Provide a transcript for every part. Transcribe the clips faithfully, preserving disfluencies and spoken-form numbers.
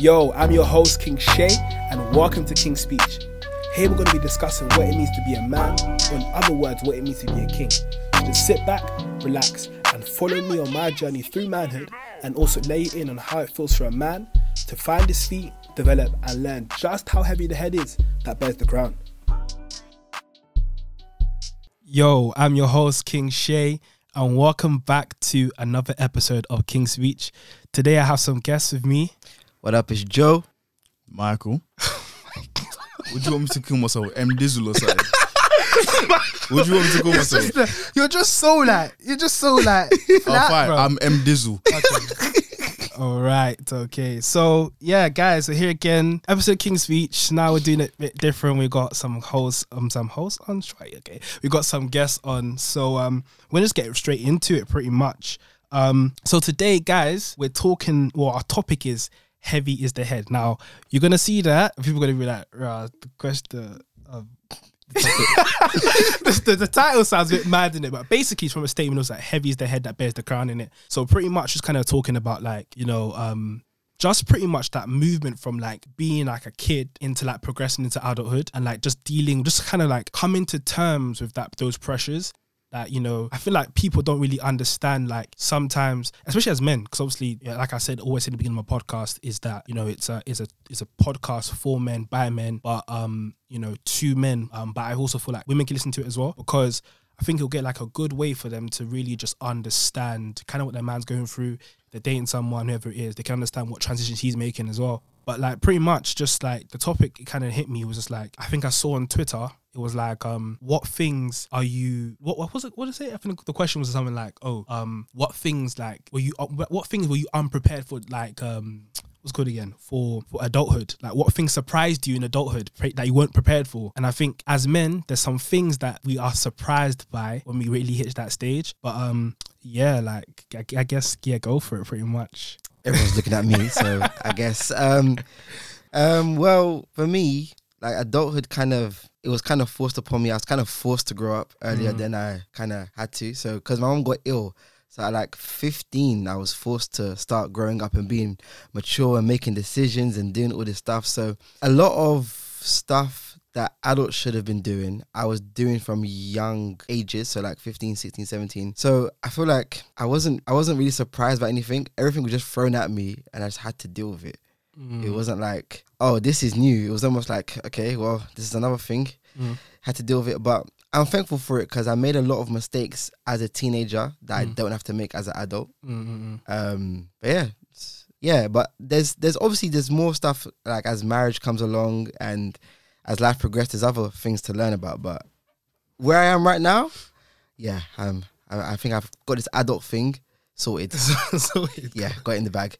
Yo, I'm your host, King Shay, and welcome to King's Speech. Here we're going to be discussing what it means to be a man, or in other words, what it means to be a king. So just sit back, relax, and follow me on my journey through manhood, and also lay in on how it feels for a man to find his feet, develop, and learn just how heavy the head is that bears the crown. Yo, I'm your host, King Shay, and welcome back to another episode of King's Speech. Today I have some guests with me. What up, it's Joe. Michael. Would you want me to kill myself? M. Dizzle or something? Would you want me to kill myself? Just the, you're just so like, you're just so like. Oh, fine, I'm M. Dizzle. Okay. All right, okay. So, yeah, guys, we're here again. Episode King's Speech. Now we're doing it a bit different. We got some hosts, um, some hosts on, right, okay. We got some guests on. So, um, we'll just get straight into it pretty much. Um, so today, guys, we're talking, well, our topic is heavy is the head. Now you're gonna see that people are gonna be like, uh, the question, uh, the, the, the title sounds a bit mad, in it, but basically it's from a statement that was like, heavy is the head that bears the crown, in it. So pretty much just kind of talking about like, you know, um, just pretty much that movement from like being like a kid into like progressing into adulthood, and like just dealing, just kind of like coming to terms with that those pressures. That, you know, I feel like people don't really understand, like, sometimes, especially as men, because obviously, yeah, like I said, always in the beginning of my podcast is that, you know, it's a, it's a, it's a podcast for men, by men, but, um, you know, to men. Um, but I also feel like women can listen to it as well, because I think it'll get like a good way for them to really just understand kind of what their man's going through. They're dating someone, whoever it is, they can understand what transitions he's making as well. But like pretty much just like the topic, it kind of hit me. It was just like, I think I saw on Twitter, it was like, um, what things are you, what, what was it? What did I say? I think the question was something like, oh, um, what things like, were you, what things were you unprepared for? Like, um, what's good again for, for adulthood? Like what things surprised you in adulthood that you weren't prepared for? And I think as men, there's some things that we are surprised by when we really hit that stage. But, um, yeah, like, I, I guess, yeah, go for it pretty much. Everyone's looking at me, so I guess. Um, um, well, for me, like adulthood kind of, it was kind of forced upon me. I was kind of forced to grow up earlier mm. than I kind of had to. So, because my mom got ill. So at like fifteen, I was forced to start growing up and being mature and making decisions and doing all this stuff. So a lot of stuff that adults should have been doing, I was doing from young ages, so like fifteen, sixteen, seventeen. So I feel like I wasn't I wasn't really surprised by anything. Everything was just thrown at me and I just had to deal with it. Mm. It wasn't like, oh, this is new. It was almost like, okay, well, this is another thing. Mm. Had to deal with it. But I'm thankful for it because I made a lot of mistakes as a teenager that mm. I don't have to make as an adult. Mm-hmm. Um, but yeah. Yeah, but there's there's obviously there's more stuff like as marriage comes along and as life progressed, there's other things to learn about. But where I am right now, yeah, um, I, I think I've got this adult thing sorted. Sorted. Yeah, got it in the bag.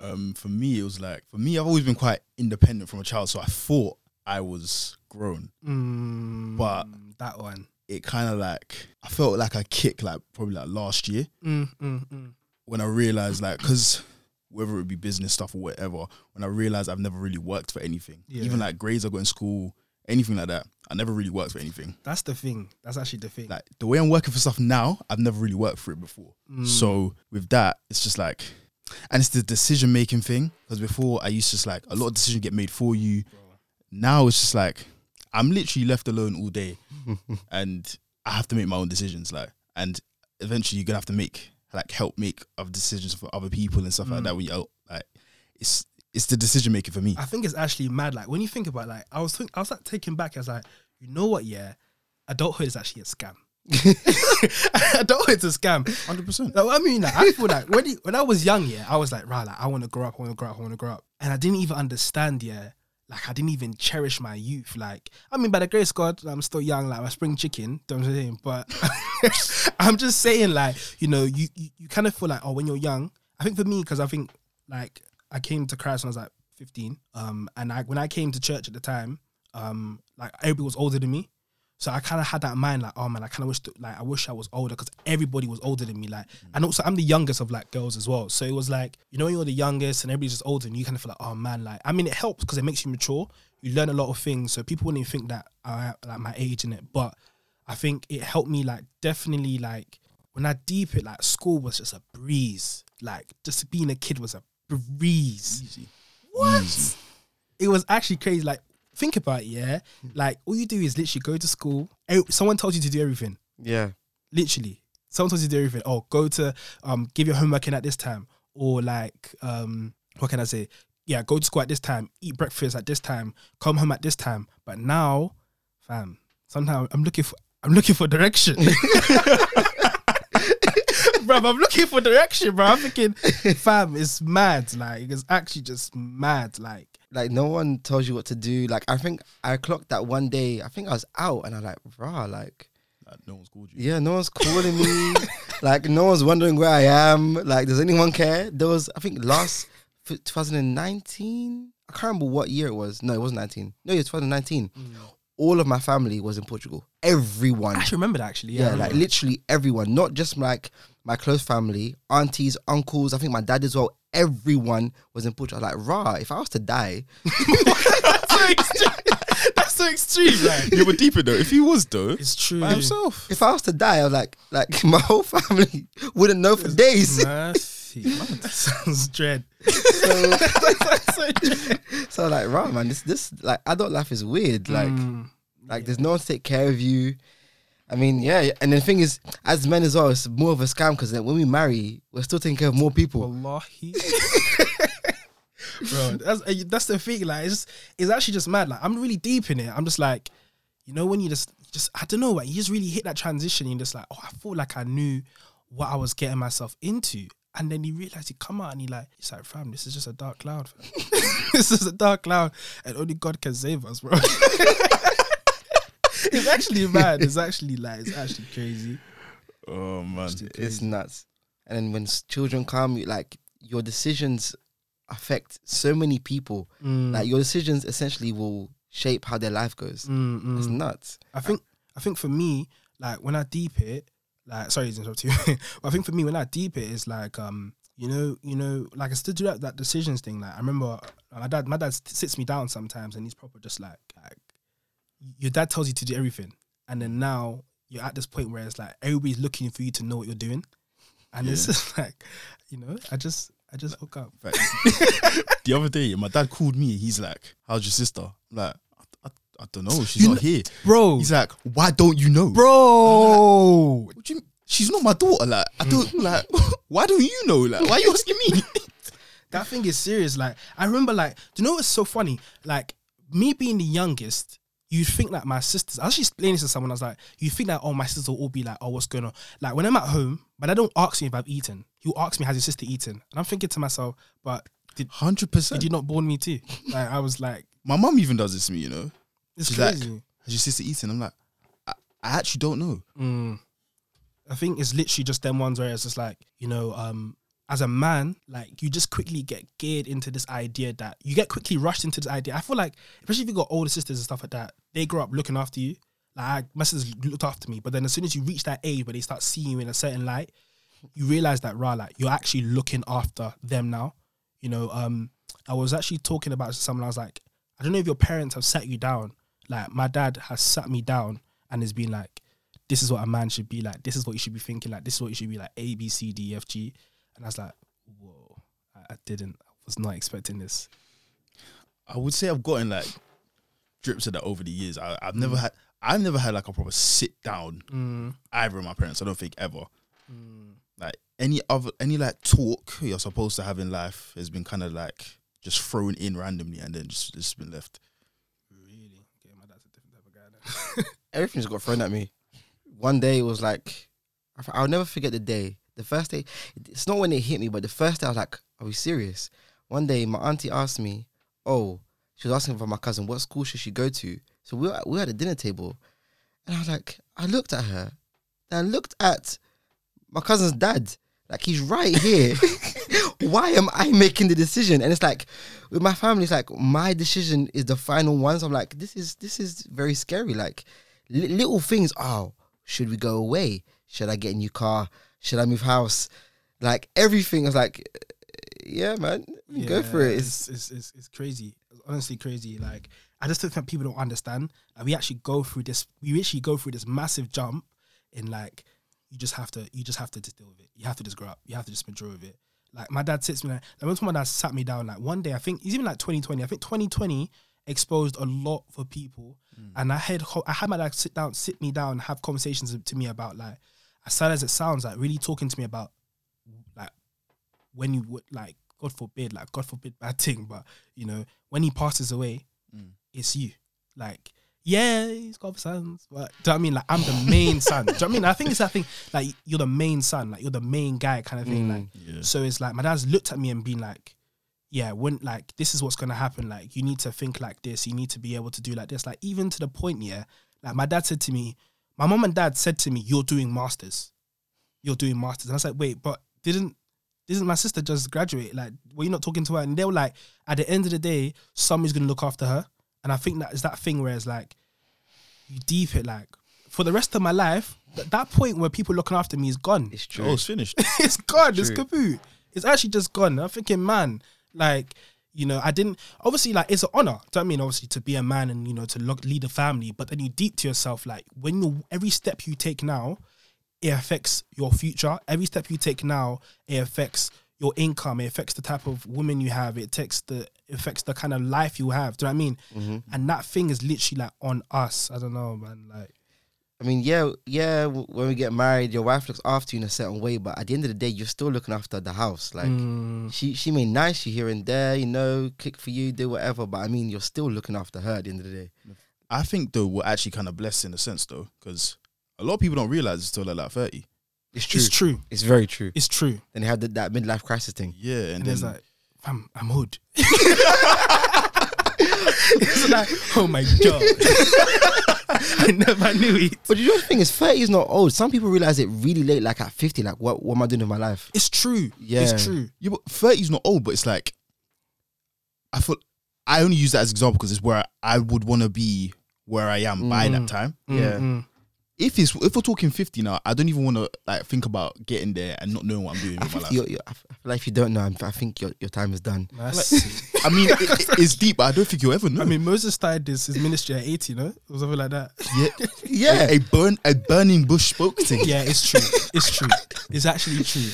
Um, for me, it was like, for me, I've always been quite independent from a child, so I thought I was grown. Mm, but that one, it kind of like, I felt like a kick, like probably like last year mm, mm, mm. when I realized like, because whether it be business stuff or whatever, when I realised I've never really worked for anything. Yeah. Even like grades I got in school, anything like that, I never really worked for anything. That's the thing. That's actually the thing. Like the way I'm working for stuff now, I've never really worked for it before. Mm. So with that, it's just like, and it's the decision-making thing. Because before I used to just like, a lot of decisions get made for you. Bro. Now it's just like, I'm literally left alone all day and I have to make my own decisions. Like, and eventually you're going to have to make like help make other decisions for other people and stuff mm. like that. When you like, it's it's the decision making for me. I think it's actually mad. Like when you think about like, I was think, I was like taken back as like, you know what? Yeah, adulthood is actually a scam. Adulthood's a scam, hundred percent. Like what I mean, like, I feel like when you, when I was young, yeah, I was like, right, like I want to grow up, I want to grow up, I want to grow up, and I didn't even understand, yeah. Like I didn't even cherish my youth. Like I mean, by the grace of God, I'm still young. Like my spring chicken. Don't know what I'm saying, but I'm just saying, like you know, you, you you kind of feel like oh, when you're young. I think for me, because I think like I came to Christ when I was like fifteen. Um, and I when I came to church at the time, um, like everybody was older than me, so I kind of had that mind like oh man, I kind of wish that, like I wish I was older because everybody was older than me. Like mm-hmm. and also I'm the youngest of like girls as well, so it was like you know when you're the youngest and everybody's just older, and you kind of feel like oh man, like I mean it helps because it makes you mature. You learn a lot of things, so people wouldn't even think that I like my age in it. But I think it helped me like definitely like when I deep it like school was just a breeze. Like just being a kid was a breeze. Easy. What? Mm. It was actually crazy. Like, think about it, yeah? Like, all you do is literally go to school. Someone tells you to do everything. Yeah. Literally. Someone tells you to do everything. Oh, go to, um, give your homework in at this time. Or like, um, what can I say? Yeah, go to school at this time. Eat breakfast at this time. Come home at this time. But now, fam, sometimes I'm looking for, I'm looking for direction. Bruv, I'm looking for direction, bro. I'm thinking, fam, it's mad. Like, it's actually just mad. Like, like no one tells you what to do. Like, I think I clocked that one day. I think I was out and I like, bruh, like, like no one's called you. Yeah, no one's calling me. Like, no one's wondering where I am. Like, does anyone care? There was, I think, last twenty nineteen. I can't remember what year it was. No, it wasn't nineteen. No, it was twenty nineteen. Mm. All of my family was in Portugal. Everyone. I actually remember that, actually. Yeah, yeah, like literally everyone. Not just like my close family, aunties, uncles. I think my dad as well. Everyone was in Portugal. Like, rah, if I was to die. That's so extreme. That's so extreme. Like. Yeah, but deeper though, if he was though. It's true. By himself. If I was to die, I was like, like my whole family wouldn't know for it's days. Mercy, man. That sounds dread. So, so, dread. So like, right, man, this this like adult life is weird. Like, mm, like yeah. There's no one to take care of you. I mean, yeah, and the thing is, as men as well, it's more of a scam because when we marry, we're still taking care of more people. Wallahi. Bro, that's that's the thing. Like, it's just, it's actually just mad. Like, I'm really deep in it. I'm just like, you know, when you just just I don't know, like you just really hit that transition. And you're just like, oh, I feel like I knew what I was getting myself into. And then you realise you come out and you like, it's like, fam, this is just a dark cloud. This is a dark cloud and only God can save us, bro. It's actually mad. It's actually like, it's actually crazy. Oh, man. It's, crazy. It's nuts. And then when children come, you, like, your decisions affect so many people. Mm. Like, your decisions essentially will shape how their life goes. Mm, mm. It's nuts. I think, I think for me, like, when I deep it, like, sorry to interrupt you. But I think for me, when I deep it, it's like, um, you know, you know, like I still do that, that decisions thing. Like I remember my dad, my dad sits me down sometimes and he's proper just like, like, your dad tells you to do everything. And then now you're at this point where it's like, everybody's looking for you to know what you're doing. And yeah. It's just like, you know, I just, I just hook up. Like, the other day, my dad called me. He's like, how's your sister? I'm like, I don't know. She's you not know, here. Bro. He's like, why don't you know? Bro. Like, what do you mean? She's not my daughter. Like, I mm. don't, like, why don't you know? Like, why are you asking me? That thing is serious. Like, I remember, like, do you know what's so funny? Like, me being the youngest, you think that my sisters, I actually explained this to someone. I was like, you think that, oh, my sisters will all be like, oh, what's going on? Like, when I'm at home, but I don't ask me if I've eaten. He'll ask me, has your sister eaten? And I'm thinking to myself, but did, one hundred percent. Did you not born me too? Like, I was like, my mum even does this to me, you know? It's she's crazy. Like, has your sister eaten? I'm like, I, I actually don't know. Mm. I think it's literally just them ones where it's just like, you know, um, as a man, like you just quickly get geared into this idea that you get quickly rushed into this idea. I feel like, especially if you've got older sisters and stuff like that, they grow up looking after you. Like I, my sisters looked after me, but then as soon as you reach that age where they start seeing you in a certain light, you realize that, rah, like you're actually looking after them now. You know, um, I was actually talking about someone. I was like, I don't know if your parents have sat you down. Like, my dad has sat me down and has been like, this is what a man should be like. This is what you should be thinking. Like, this is what you should be like. A, B, C, D, E, F, G. And I was like, whoa, I, I didn't. I was not expecting this. I would say I've gotten like drips of that over the years. I, I've mm. never had, I've never had like a proper sit down mm. either of my parents. I don't think ever. Mm. Like any other, any like talk you're supposed to have in life has been kind of like just thrown in randomly and then just, just been left. Everything's got thrown at me. One day it was like, I'll never forget the day. The first day, it's not when it hit me, but the first day I was like, are we serious? One day my auntie asked me, oh, she was asking for my cousin, what school should she go to? So we were, we were at a dinner table. And I was like, I looked at her. And I looked at my cousin's dad. Like, he's right here. Why am I making the decision? And it's like, with my family, it's like, my decision is the final one. So I'm like, this is this is very scary. Like, li- little things, oh, should we go away? Should I get a new car? Should I move house? Like, everything is like, yeah, man, yeah, go for it. It's it's, it's it's crazy. It's honestly crazy. Like, I just don't think people don't understand. Like, we actually go through this, we actually go through this massive jump in, like, you just have to, you just have to just deal with it. You have to just grow up. You have to just mature with it. Like, my dad sits me down. Like, once my dad sat me down, like, one day, I think, it's even like twenty twenty. I think twenty twenty exposed a lot for people. Mm. And I had I had my dad sit down, sit me down, have conversations to me about, like, as sad as it sounds, like, really talking to me about, like, when you would, like, God forbid, like, God forbid, bad thing, but, you know, when he passes away, mm. it's you. Like, yeah, he's got sons, but do you know what I mean? Like, I'm the main son. Do you know what I mean? I think it's that thing, like, you're the main son, like, you're the main guy kind of thing. Mm, like, yeah. So it's like, my dad's looked at me and been like, yeah, when, like, this is what's going to happen. Like, you need to think like this. You need to be able to do like this. Like, even to the point, yeah, like, my dad said to me, my mom and dad said to me, you're doing masters. You're doing masters. And I was like, wait, but didn't, Isn't my sister just graduate? Like, were you not talking to her? And they were like, at the end of the day, somebody's going to look after her. And I think that is that thing where it's like, you deep it, like, for the rest of my life, th- that point where people looking after me is gone. It's true. Oh, it's finished. It's gone. It's, it's kaput. It's actually just gone. I'm thinking, man, like, you know, I didn't, obviously, like, it's an honor. Do you know what I mean? Obviously, to be a man and, you know, to look, lead a family. But then you deep to yourself, like, when you every step you take now, it affects your future. Every step you take now, it affects your income. It affects the type of woman you have. It takes the it affects the kind of life you have. Do you know what I mean? Mm-hmm. And that thing is literally like on us. I don't know, man. Like, I mean, yeah, yeah. When we get married, your wife looks after you in a certain way, but at the end of the day, you're still looking after the house. Like, mm. she she may nice you here and there, you know, click for you, do whatever. But I mean, you're still looking after her at the end of the day. I think though we're actually kind of blessed in a sense though, because a lot of people don't realize it's still at like thirty. It's true. It's true. It's very true. It's true. Then they have the, that midlife crisis thing. Yeah, and, and then it's like, I'm, I'm old. It's like, oh my God. I never knew it. But you know the thing is, thirty is not old. Some people realize it really late, like at fifty. Like, what, what am I doing with my life? It's true. Yeah. It's true. Yeah, but thirty is not old, but it's like, I thought, I only use that as an example because it's where I, I would want to be where I am mm. by that time. Mm. Yeah. Mm. If it's if we're talking fifty now, I don't even want to like think about getting there and not knowing what I'm doing. I, with my life. You're, you're, I feel like if you don't know, I think your your time is done. Like, I mean, it, it's deep, but I don't think you'll ever know. I mean, Moses started this, his ministry at eighty, no, or something like that. Yeah, yeah. A, a burn, a burning bush spoke thing. Yeah, it's true. It's true. It's actually true.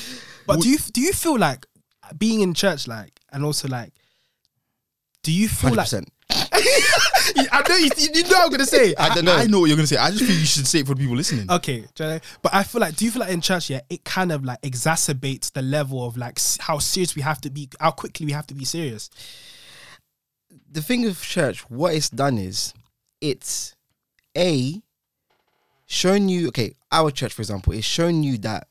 But what, do you do you feel like being in church, like, and also like, do you feel one hundred percent like? I know you, you know what I'm gonna say. I don't know. I, I know what you're gonna say. I just think you should say it for the people listening. Okay, but I feel like, do you feel like in church, yeah, it kind of like exacerbates the level of like how serious we have to be, how quickly we have to be serious. The thing with church, what it's done is, it's a shown you. Okay, our church, for example, is shown you that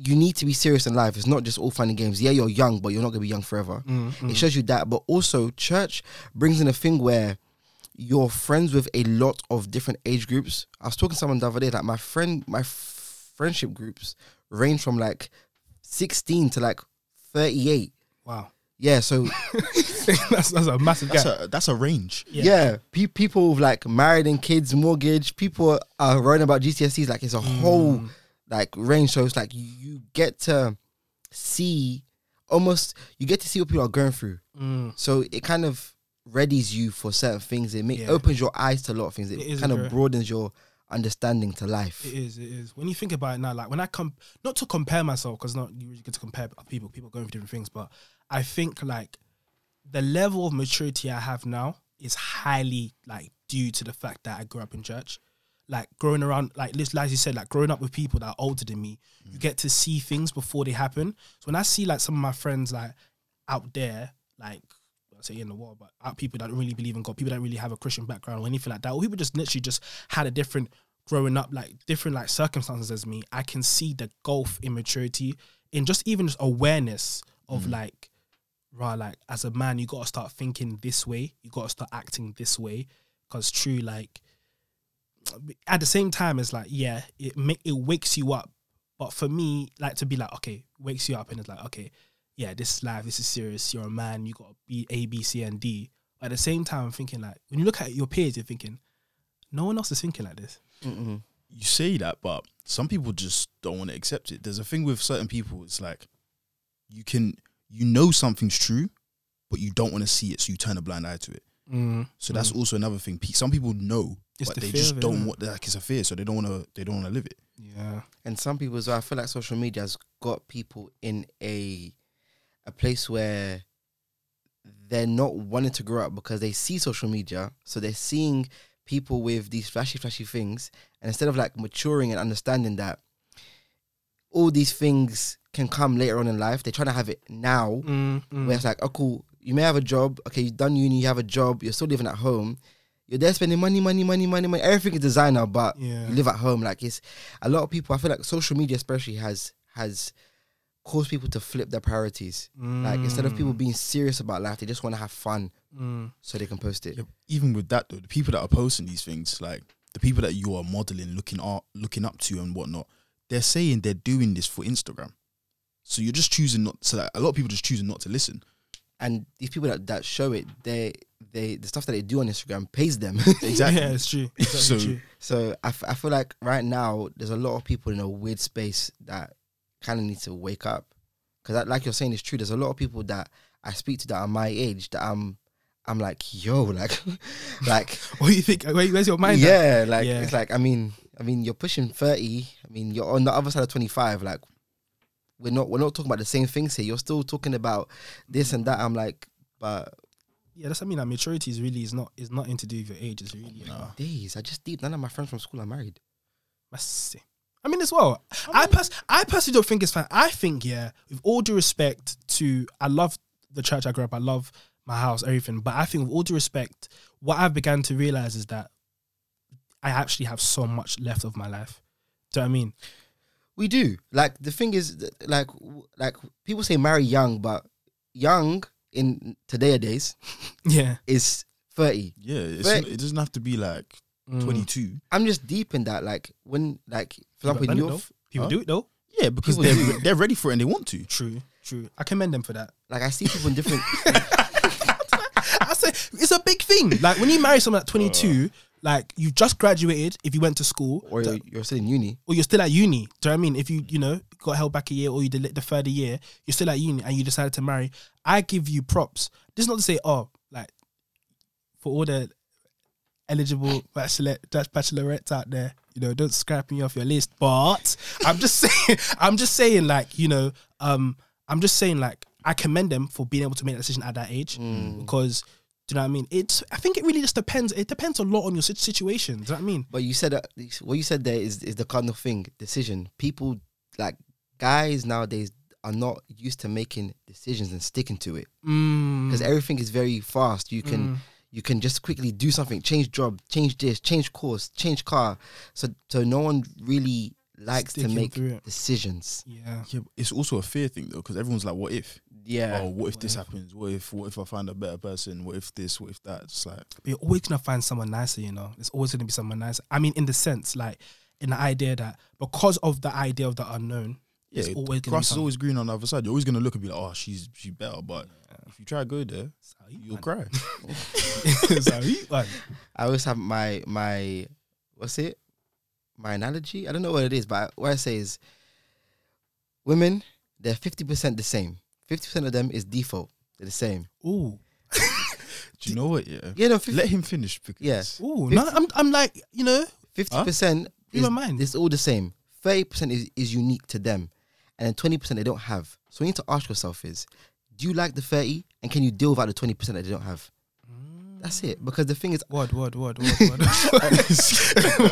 you need to be serious in life. It's not just all fun and games. Yeah, you're young, but you're not going to be young forever. Mm-hmm. It shows you that. But also, church brings in a thing where you're friends with a lot of different age groups. I was talking to someone the other day, like my friend, my f- friendship groups range from like sixteen to like thirty-eight. Wow. Yeah, so that's, that's a massive gap. That's a, that's a range. Yeah, yeah pe- people with like married and kids, mortgage, people are worrying about G C S Es. Like, it's a mm. whole... like range. So it's like you get to see almost you get to see what people are going through. Mm. So it kind of readies you for certain things. It make, yeah. opens your eyes to a lot of things. It, it kind of broadens your understanding to life. It is. It is. When you think about it now, like when I come, not to compare myself because not you really get to compare people. People going through different things, but I think like the level of maturity I have now is highly like due to the fact that I grew up in church. Like growing around, like like you said, like growing up with people that are older than me, mm. you get to see things before they happen. So when I see like some of my friends like out there, like I say in the world, but out people that don't really believe in God, people that really have a Christian background or anything like that, or people just literally just had a different growing up, like different like circumstances as me, I can see the gulf in maturity in just even just awareness of mm. like, right, like as a man, you got to start thinking this way, you got to start acting this way, because true, like. At the same time, it's like, yeah, it make, it wakes you up. But for me, like to be like, okay, wakes you up and it's like, okay, yeah, this is life, this is serious. You're a man, you got to be A, B, C, and D. But at the same time, I'm thinking like, when you look at your peers, you're thinking, no one else is thinking like this. Mm-hmm. You say that, but some people just don't want to accept it. There's a thing with certain people, it's like, you can, you know something's true, but you don't want to see it, so you turn a blind eye to it. Mm. So that's mm. also another thing. Some people know, it's but the they fear just don't it, want. Like it's a fear, so they don't want to. They don't want to live it. Yeah. And some people, so I feel like social media has got people in a a place where they're not wanting to grow up because they see social media, so they're seeing people with these flashy, flashy things, and instead of like maturing and understanding that all these things can come later on in life, they're trying to have it now. Mm, mm. Where it's like, oh, cool. You may have a job. Okay, you've done uni, you have a job, you're still living at home. You're there spending money, money, money, money, money. Everything is designer, but yeah. you live at home. Like, it's a lot of people, I feel like social media especially has has caused people to flip their priorities. Mm. Like, instead of people being serious about life, they just want to have fun mm. so they can post it. Yeah, even with that, though, the people that are posting these things, like, the people that you are modeling, looking up, looking up to and whatnot, they're saying they're doing this for Instagram. So you're just choosing not, so like, a lot of people just choosing not to listen. And these people that, that show it, they they the stuff that they do on Instagram pays them. Exactly. Yeah, it's true. It's so true. so I, f- I feel like right now there's a lot of people in a weird space that kind of need to wake up. Because like you're saying, it's true. There's a lot of people that I speak to that are my age that I'm I'm like, yo, like, like. What do you think? Where, where's your mind? Yeah, at? like yeah. It's like I mean I mean you're pushing thirty. I mean you're on the other side of twenty-five. Like. We're not we're not talking about the same things here. You're still talking about this and that. I'm like, but yeah, that's what I mean. Like, maturity is really is not is nothing to do with your age. It's really oh no. days. I just deep. None of my friends from school are married. I mean, as well. I mean, I, pers- I personally don't think it's fine. I think yeah. With all due respect to, I love the church I grew up. I love my house, everything. But I think with all due respect, what I've began to realize is that I actually have so much left of my life. Do you know what I mean? We do. Like, the thing is, like, like people say marry young, but young in today's days yeah. is thirty. Yeah, it's thirty. Not, it doesn't have to be, like, mm. twenty-two. I'm just deep in that. Like, when, like, for example, in your... F- people huh? do it, though. Yeah, because people they're re- they're ready for it and they want to. True, true. I commend them for that. Like, I see people in different... I say, it's a big thing. Like, when you marry someone at twenty-two... Uh. Like, you just graduated if you went to school. Or you're, you're still in uni. Or you're still at uni. Do you know what I mean? If you, you know, got held back a year or you did the third year, you're still at uni and you decided to marry. I give you props. This is not to say, oh, like, for all the eligible bachelor, bachelorettes out there, you know, don't scrap me off your list. But I'm just saying, I'm just saying, like, you know, um, I'm just saying, like, I commend them for being able to make that decision at that age mm. because... Do you know what I mean? It's. I think it really just depends. It depends a lot on your situation. Do you know what I mean? But you said that, what you said there is, is the cardinal thing, decision. People, like, guys nowadays are not used to making decisions and sticking to it. Because mm. everything is very fast. You can mm. you can just quickly do something, change job, change this, change course, change car. So, so no one really likes Sticking to make decisions. Yeah. yeah. It's also a fear thing, though, because everyone's like, what if? Yeah. Oh, what if what this if? happens? What if what if I find a better person? What if this? What if that? It's like, but you're always gonna find someone nicer, you know. There's always gonna be someone nicer. I mean, in the sense, like, in the idea that because of the idea of the unknown, yeah, it's always gonna grass be is always green on the other side. You're always gonna look and be like, oh, she's she better, but yeah. if you try to go there, Sorry, you'll man. cry. Sorry, man. I always have my my what's it? My analogy. I don't know what it is, but what I say is, women, they're fifty percent the same. fifty percent of them is default. They're the same. Ooh. Do you know what? Yeah. Yeah, no, fifty Let him finish. Because yeah. Ooh. No, I'm, I'm like, you know. fifty percent huh? is, mind. is all the same. thirty percent is, is unique to them. And then twenty percent they don't have. So you need to ask yourself is, do you like the thirty and can you deal without the twenty percent that they don't have? Mm. That's it. Because the thing is. Word, word, word, word, word.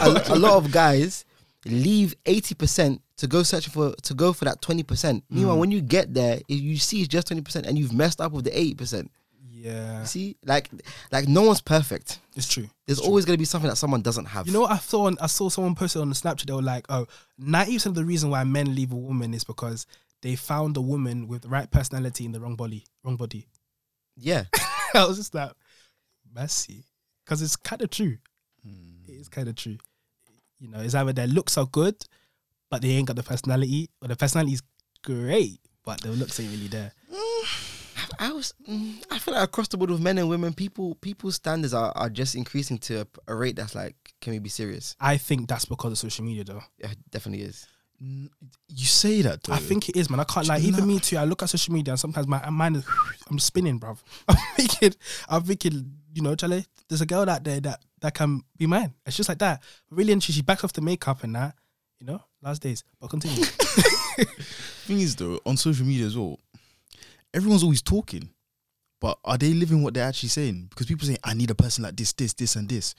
a, a lot of guys leave eighty percent to go searching for to go for that twenty percent. Mm. Meanwhile, when you get there, you see it's just twenty percent and you've messed up with the eighty percent. Yeah. You see? Like, like no one's perfect. It's true. There's it's always going to be something that someone doesn't have. You know what I saw? On, I saw someone posted on the Snapchat. They were like, oh, ninety percent of the reason why men leave a woman is because they found a woman with the right personality in the wrong body. Wrong body. Yeah. I was just like, messy. Because it's kind of true. Mm. It is kind of true. You know, it's either their looks are good, but they ain't got the personality, or the personality is great, but the looks ain't really there. Mm, I was, mm, I feel like across the board with men and women, people people's standards are, are just increasing to a, a rate that's like, can we be serious? I think that's because of social media, though. Yeah, it definitely is. You say that, though. I think it is, man. I can't lie. Even me too. I look at social media, and sometimes my mind is, I'm spinning, bruv. I'm thinking, I'm thinking. you know, Charlie, there's a girl out there that, that can be mine. It's just like that. Really, and she, she backs off the makeup and that, you know, last days. But continue. Thing is, though, on social media as well, everyone's always talking. But are they living what they're actually saying? Because people say, I need a person like this, this, this, and this.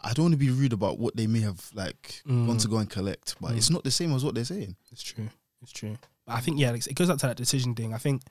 I don't want to be rude about what they may have, like, mm. gone to go and collect. But mm. it's not the same as what they're saying. It's true. It's true. But I think, yeah, it goes up to that decision thing. I think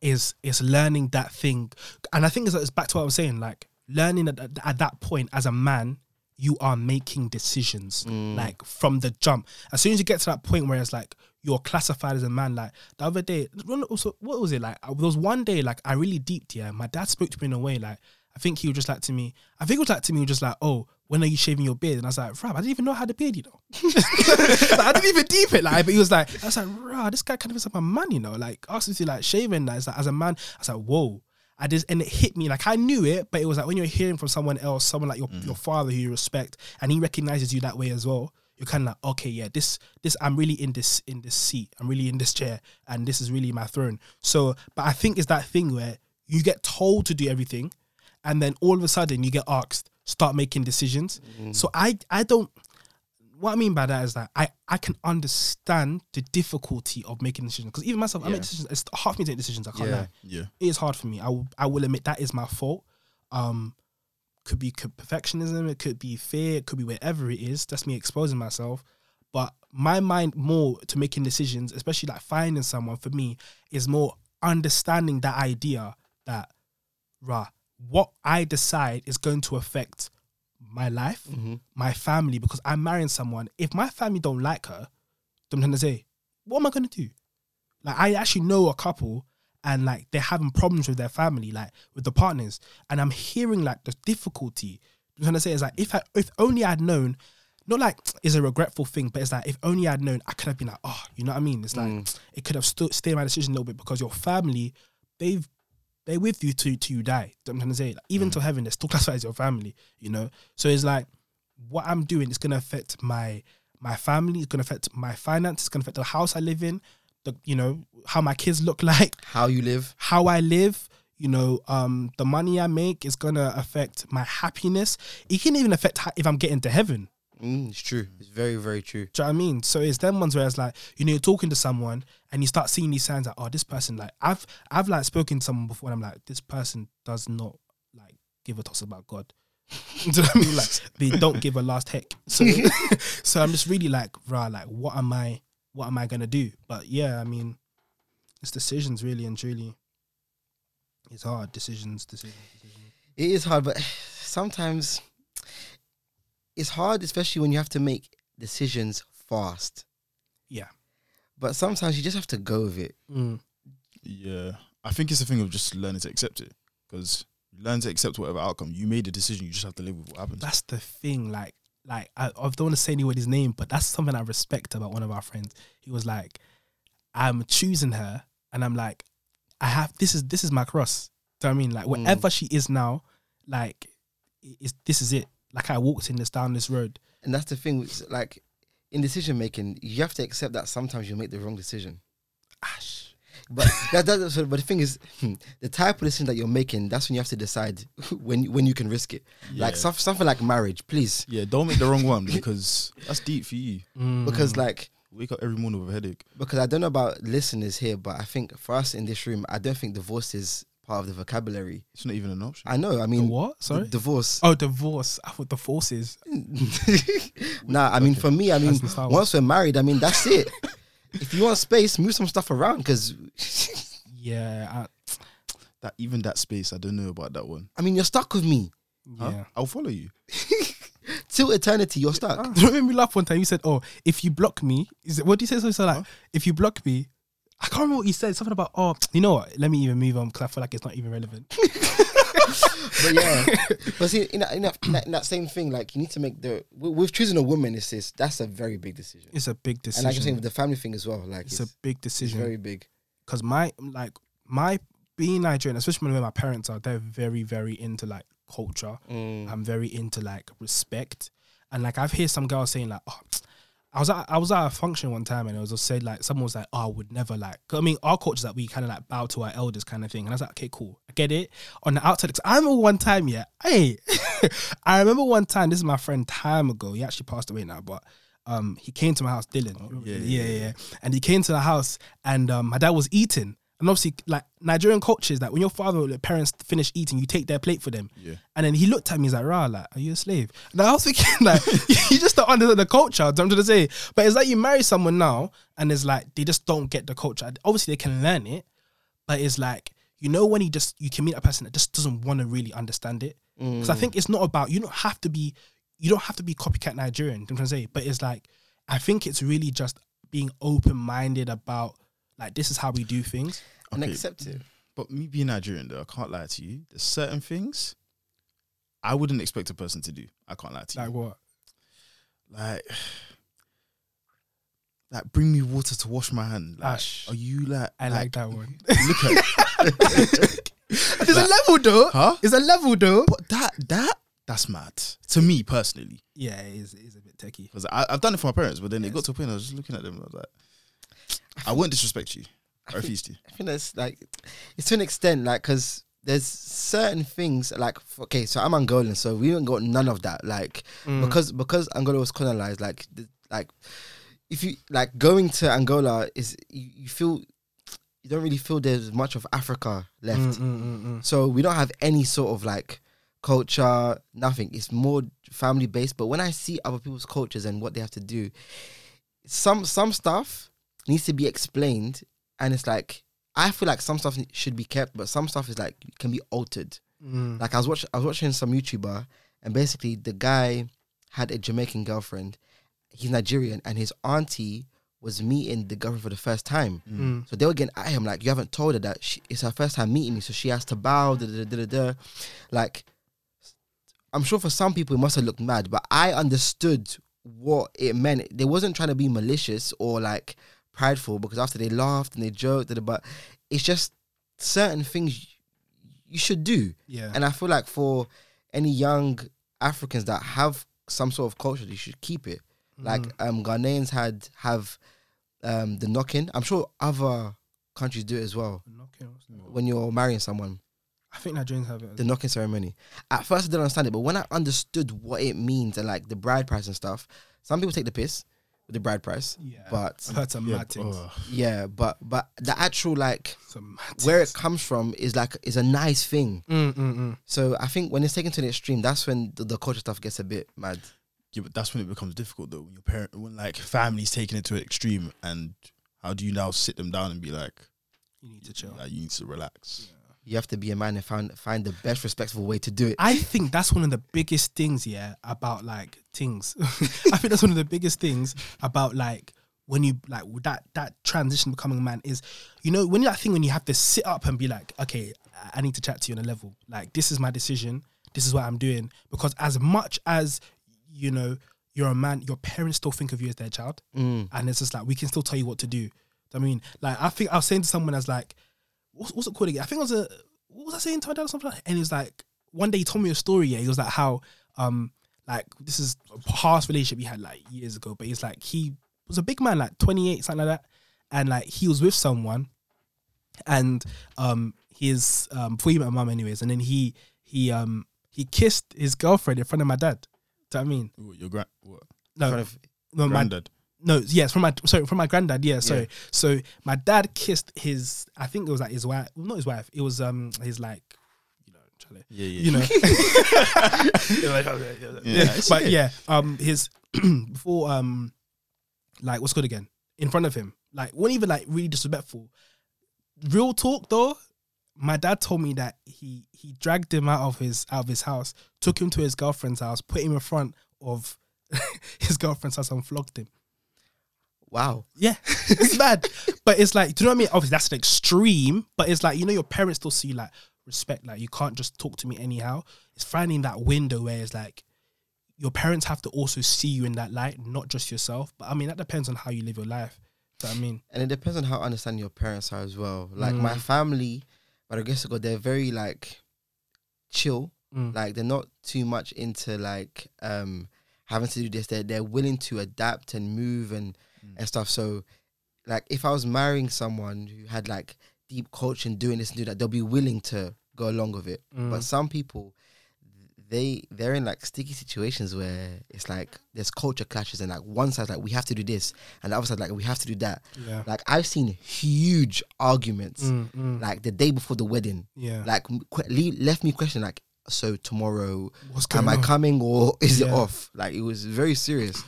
is is learning that thing. And I think it's, it's back to what I was saying, like, learning at, at that point as a man, you are making decisions, mm. like, from the jump. As soon as you get to that point where it's like, you're classified as a man, like, the other day, also, what was it, like, there was one day, like, I really deeped, yeah, my dad spoke to me in a way, like, I think he was just like to me, I think it was like to me, just like, oh, when are you shaving your beard? And I was like, Rab, I didn't even know I had a beard, you know. Like, I didn't even deep it, like, but he was like, I was like, Rab, this guy kind of is like my man, you know, like, asked me to, like, shaving, like, like, as a man, I was like, whoa. I just, and it hit me, like, I knew it, but it was like when you're hearing from someone else, someone like your mm. your father who you respect, and he recognizes you that way as well, you're kind of like, okay, yeah, this, this, I'm really in this, in this seat, I'm really in this chair, and this is really my throne. So, but I think it's that thing where you get told to do everything, and then all of a sudden you get asked, start making decisions. Mm. So I, I don't, what I mean by that is that I, I can understand the difficulty of making decisions. Because even myself, yeah. I make decisions. It's hard for me to make decisions. I can't yeah. lie. Yeah. It is hard for me. I will, I will admit that is my fault. Um, could be perfectionism. It could be fear. It could be whatever it is. That's me exposing myself. But my mind more to making decisions, especially like finding someone for me, is more understanding that idea that, rah, what I decide is going to affect my life, mm-hmm. my family, because I'm marrying someone. If my family don't like her, I'm going to say, what am I going to do? Like, I actually know a couple and, like, they're having problems with their family, like, with the partners. And I'm hearing, like, the difficulty. I'm trying to say is, like, if I, if only I'd known, not, like, it's a regretful thing, but it's, like, if only I'd known, I could have been, like, oh, you know what I mean? It's, like, mm. it could have st- stayed my decision a little bit because your family, they've, they're with you till, till you die. I'm trying to say, like, even mm. till heaven, they're still classified as your family, you know? So it's like, what I'm doing is going to affect my my family, it's going to affect my finances, it's going to affect the house I live in, the, you know, how my kids look like. How you live. How I live, you know, um, the money I make is going to affect my happiness. It can even affect how, if I'm getting to heaven. Mm, it's true. It's very, very true. Do you know what I mean? So it's them ones where it's like, you know, you're talking to someone and you start seeing these signs like, oh, this person, like, I've, I've like spoken to someone before and I'm like, this person does not like give a toss about God. Do you know what I mean? Like, they don't give a last heck. So, so I'm just really like, rah, like, what am I, what am I going to do? But yeah, I mean, it's decisions really and truly. It's hard. Decisions, decisions, decisions. It is hard, but sometimes... It's hard, especially when you have to make decisions fast. Yeah. But sometimes you just have to go with it. Mm. Yeah. I think it's a thing of just learning to accept it. Because you learn to accept whatever outcome. You made a decision, you just have to live with what happens. That's the thing. Like, like I, I don't want to say anybody's name, but that's something I respect about one of our friends. He was like, I'm choosing her. And I'm like, I have, this is this is my cross. Do you know what I mean? Like, wherever mm. she is now, like, it's, this is it. Like, I walked in this down this road. And that's the thing, like, in decision making, you have to accept that sometimes you make the wrong decision. Ash. But that, that, so, but the thing is, the type of decision that you're making, that's when you have to decide when when you can risk it. Yeah. Like so, something like marriage, please. Yeah, don't make the wrong one because that's deep for you. Mm. Because like, wake up every morning with a headache. Because I don't know about listeners here, but I think for us in this room, I don't think divorce is part of the vocabulary. It's not even an option. I know. I mean, the what? Sorry, d- divorce. Oh, divorce. I thought the forces. Nah, I mean, okay. For me, I mean, once we're married, I mean, that's it. If you want space, move some stuff around, because yeah, I... that even that space, I don't know about that one. I mean, you're stuck with me. Yeah, huh? I'll follow you till eternity. You're stuck. Ah. Don't make me laugh. One time, you said, "Oh, if you block me, is it what do you say?" So, so like, huh? If you block me. I can't remember what you said. Something about, oh, you know what? Let me even move on because I feel like it's not even relevant. But yeah. But see, in that, in, that, in, that, in that same thing, like, you need to make the... With choosing a woman, it's this, that's a very big decision. It's a big decision. And like I'm saying, with the family thing as well. like It's, it's a big decision. It's very big. Because my, like, my... Being Nigerian, especially when my parents are, they're very, very into, like, culture. Mm. I'm very into, like, respect. And, like, I've heard some girls saying, like, oh... I was at I was at a function one time and it was just said like someone was like, oh, I would never like, cause I mean our culture is that we kind of like bow to our elders kind of thing, and I was like, okay, cool, I get it. On the outside, cause I remember one time, yeah, hey, I remember one time. This is my friend time ago. He actually passed away now, but um, he came to my house, Dylan. Oh, yeah, yeah, yeah, yeah. And he came to the house, and um, my dad was eating. And obviously, like, Nigerian culture is that when your father or your parents finish eating, you take their plate for them. Yeah. And then he looked at me, he's like, rah, like, are you a slave? And I was thinking, like, you just don't understand the culture, I'm trying to say. But it's like you marry someone now, and it's like, they just don't get the culture. Obviously, they can learn it, but it's like, you know when you just, you can meet a person that just doesn't want to really understand it. Because mm. I think it's not about, you don't have to be, you don't have to be copycat Nigerian, I'm trying to say. But it's like, I think it's really just being open-minded about, like, this is how we do things. Okay. And accept it. But me being Nigerian, though, I can't lie to you. There's certain things I wouldn't expect a person to do. I can't lie to you. Like what? Like, like bring me water to wash my hand. Like, Ash. Are you like... I like, like that one. Look at There's like, a level, though. Huh? There's a level, though. But that, that, that's mad. To me, personally. Yeah, it is, it is a bit techie. Because I've done it for my parents, but then yes. It got to a point I was just looking at them and I was like, I wouldn't disrespect you. I refuse to. I think that's like, it's to an extent, like, because there's certain things, like, okay, so I'm Angolan, so we haven't got none of that. Like, mm. because because Angola was colonized, like, the, like, if you, like, going to Angola is, you, you feel, you don't really feel there's much of Africa left. Mm, mm, mm, mm. So we don't have any sort of, like, culture, nothing. It's more family-based. But when I see other people's cultures and what they have to do, some some stuff needs to be explained. And it's like, I feel like some stuff should be kept, but some stuff is like, can be altered. Mm. Like I was watch, I was watching some YouTuber, and basically the guy had a Jamaican girlfriend. He's Nigerian, and his auntie was meeting the girlfriend for the first time. Mm. So they were getting at him like, you haven't told her that she, it's her first time meeting me, so she has to bow, da, da, da, da, da. Like, I'm sure for some people it must have looked mad, but I understood what it meant. They wasn't trying to be malicious or like, prideful, because after they laughed and they joked, but it's just certain things you should do. Yeah. And I feel like for any young Africans that have some sort of culture, they should keep it. Mm. Like um, Ghanaians had have um, the knocking. I'm sure other countries do it as well. Knocking, when you're marrying someone. I think Nigerians have it. The knocking ceremony. At first I didn't understand it, but when I understood what it means and like the bride price and stuff, some people take the piss. The bride price, yeah, but that's a mad thing. Yeah, but but the actual like where it comes from is like is a nice thing. Mm, mm, mm. So I think when it's taken to the extreme, that's when the, the culture stuff gets a bit mad. Yeah, but that's when it becomes difficult though. When your parent, when like family's taking it to an extreme, and how do you now sit them down and be like, you need to chill, like you need to relax. Yeah. You have to be a man and find find the best respectful way to do it. I think that's one of the biggest things, yeah, about like things. I think that's one of the biggest things about like when you like that that transition becoming a man is, you know, when that thing when you have to sit up and be like, okay, I need to chat to you on a level. Like this is my decision. This is what I'm doing. Because as much as you know you're a man, your parents still think of you as their child, mm. and it's just like we can still tell you what to do. I mean, like I think I was saying to someone as like. What's, what's it called again? I think it was a, what was I saying to my dad or something? Like and he was like, one day he told me a story, yeah. He was like how, um, like this is a past relationship he had like years ago, but he's like, he was a big man, like twenty-eight, something like that. And like, he was with someone and, um, his, um, before he met my mum anyways. And then he, he, um, he kissed his girlfriend in front of my dad. Do you know what I mean? Ooh, your grand, what? No, in front of no, granddad. My, No, yes, yeah, from my sorry, from my granddad. Yeah, sorry. Yeah. So my dad kissed his. I think it was like his wife. Well, not his wife. It was um his like, you know, Charlie. Yeah, yeah. You know. yeah, yeah. But yeah, um, his before um, like what's good again in front of him. Like, wasn't even like really disrespectful. Real talk though, my dad told me that he he dragged him out of his out of his house, took him to his girlfriend's house, put him in front of his girlfriend's house, and flogged him. Wow. Yeah, it's bad. But it's like, do you know what I mean? Obviously, that's an extreme, but it's like, you know, your parents still see like respect. Like, you can't just talk to me anyhow. It's finding that window where it's like, your parents have to also see you in that light, not just yourself. But I mean, that depends on how you live your life. Do you know what I mean? And it depends on how understanding your parents are as well. Like, mm. my family, but I guess I got, they're very like chill. Mm. Like, they're not too much into like, um, having to do this. They're, they're willing to adapt and move and, mm. and stuff. So, like, if I was marrying someone who had, like, deep culture and doing this and do that, they'll be willing to go along with it. Mm. But some people, they, they're in, like, sticky situations where it's, like, there's culture clashes and, like, one side's like, we have to do this, and the other side's like, we have to do that. Yeah. Like, I've seen huge arguments, mm, mm. like, the day before the wedding. Yeah. Like, qu- left me questioning, like, so tomorrow, am I coming or is it off? Like, it was very serious.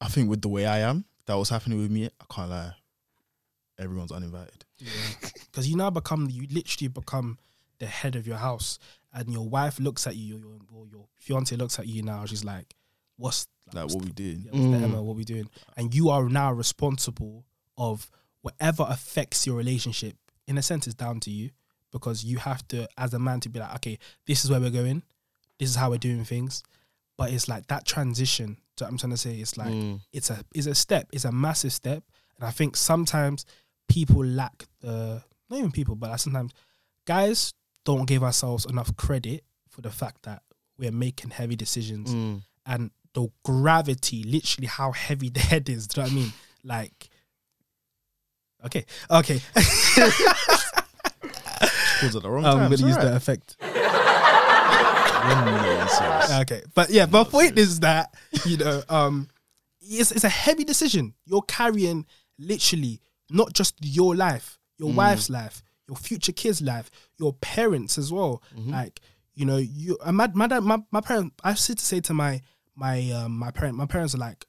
I think with the way I am, that was happening with me, I can't lie, everyone's uninvited. Yeah, because you now become, you literally become the head of your house, and your wife looks at you, your your, your fiance looks at you now, she's like, what's like, like what's what the, we doing? Yeah, what's mm. the Emma, what we doing? And you are now responsible of whatever affects your relationship. In a sense, it's down to you, because you have to, as a man, to be like, okay, this is where we're going, this is how we're doing things. But it's like that transition, so I'm trying to say, it's like, mm. it's a it's a step, it's a massive step. And I think sometimes people lack the, not even people, but sometimes guys don't give ourselves enough credit for the fact that we're making heavy decisions, mm. and the gravity, literally how heavy the head is, do you know what I mean? Like, okay, okay. Was at the wrong I'm time. Gonna use right. that effect. Okay, but yeah, my point is that, you know, um, it's it's a heavy decision. You're carrying literally not just your life, your mm. wife's life, your future kids' life, your parents as well. Mm-hmm. Like, you know, you uh, my my my, my parents. I used to say to my my um, my parent, my parents are like,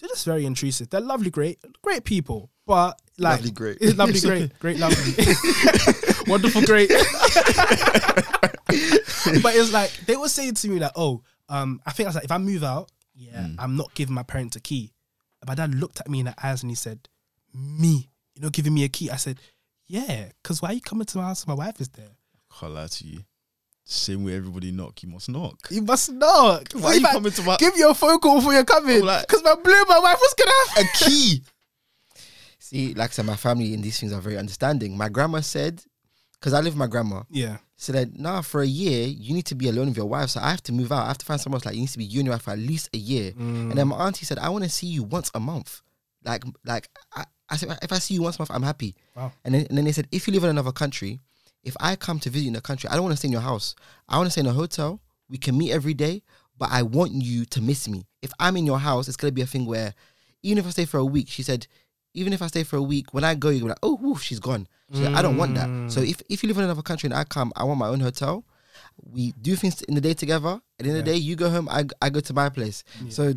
they're just very intrusive. They're lovely, great, great people, but like, lovely, great, it's lovely, great, great, lovely. Wonderful, great. But it's like, they were saying to me that, oh, um, I think I was like, if I move out, yeah, mm. I'm not giving my parents a key. My dad looked at me in the eyes and he said, me, you're not giving me a key? I said, yeah, because why are you coming to my house if my wife is there? I can't lie to you. Same way everybody knock, you must knock. You must knock. Why are you coming to my... Give you a phone call before you're coming. Because like, my blue, my wife was going to have a key. See, like I said, my family in these things are very understanding. My grandma said... Because I live with my grandma. Yeah. So that now for a year, you need to be alone with your wife. So I have to move out. I have to find someone else. Like, you need to be you and your wife for at least a year. Mm. And then my auntie said, I want to see you once a month. Like, like I, I said, if I see you once a month, I'm happy. Wow. And then, and then they said, if you live in another country, if I come to visit you in a country, I don't want to stay in your house. I want to stay in a hotel. We can meet every day, but I want you to miss me. If I'm in your house, it's going to be a thing where, even if I stay for a week, she said, even if I stay for a week, when I go, you're like, oh, whew, she's gone. She's like, I don't want that. So if, if you live in another country and I come, I want my own hotel. We do things in the day together. At the end yeah. of the day, you go home, I, I go to my place. Yeah. So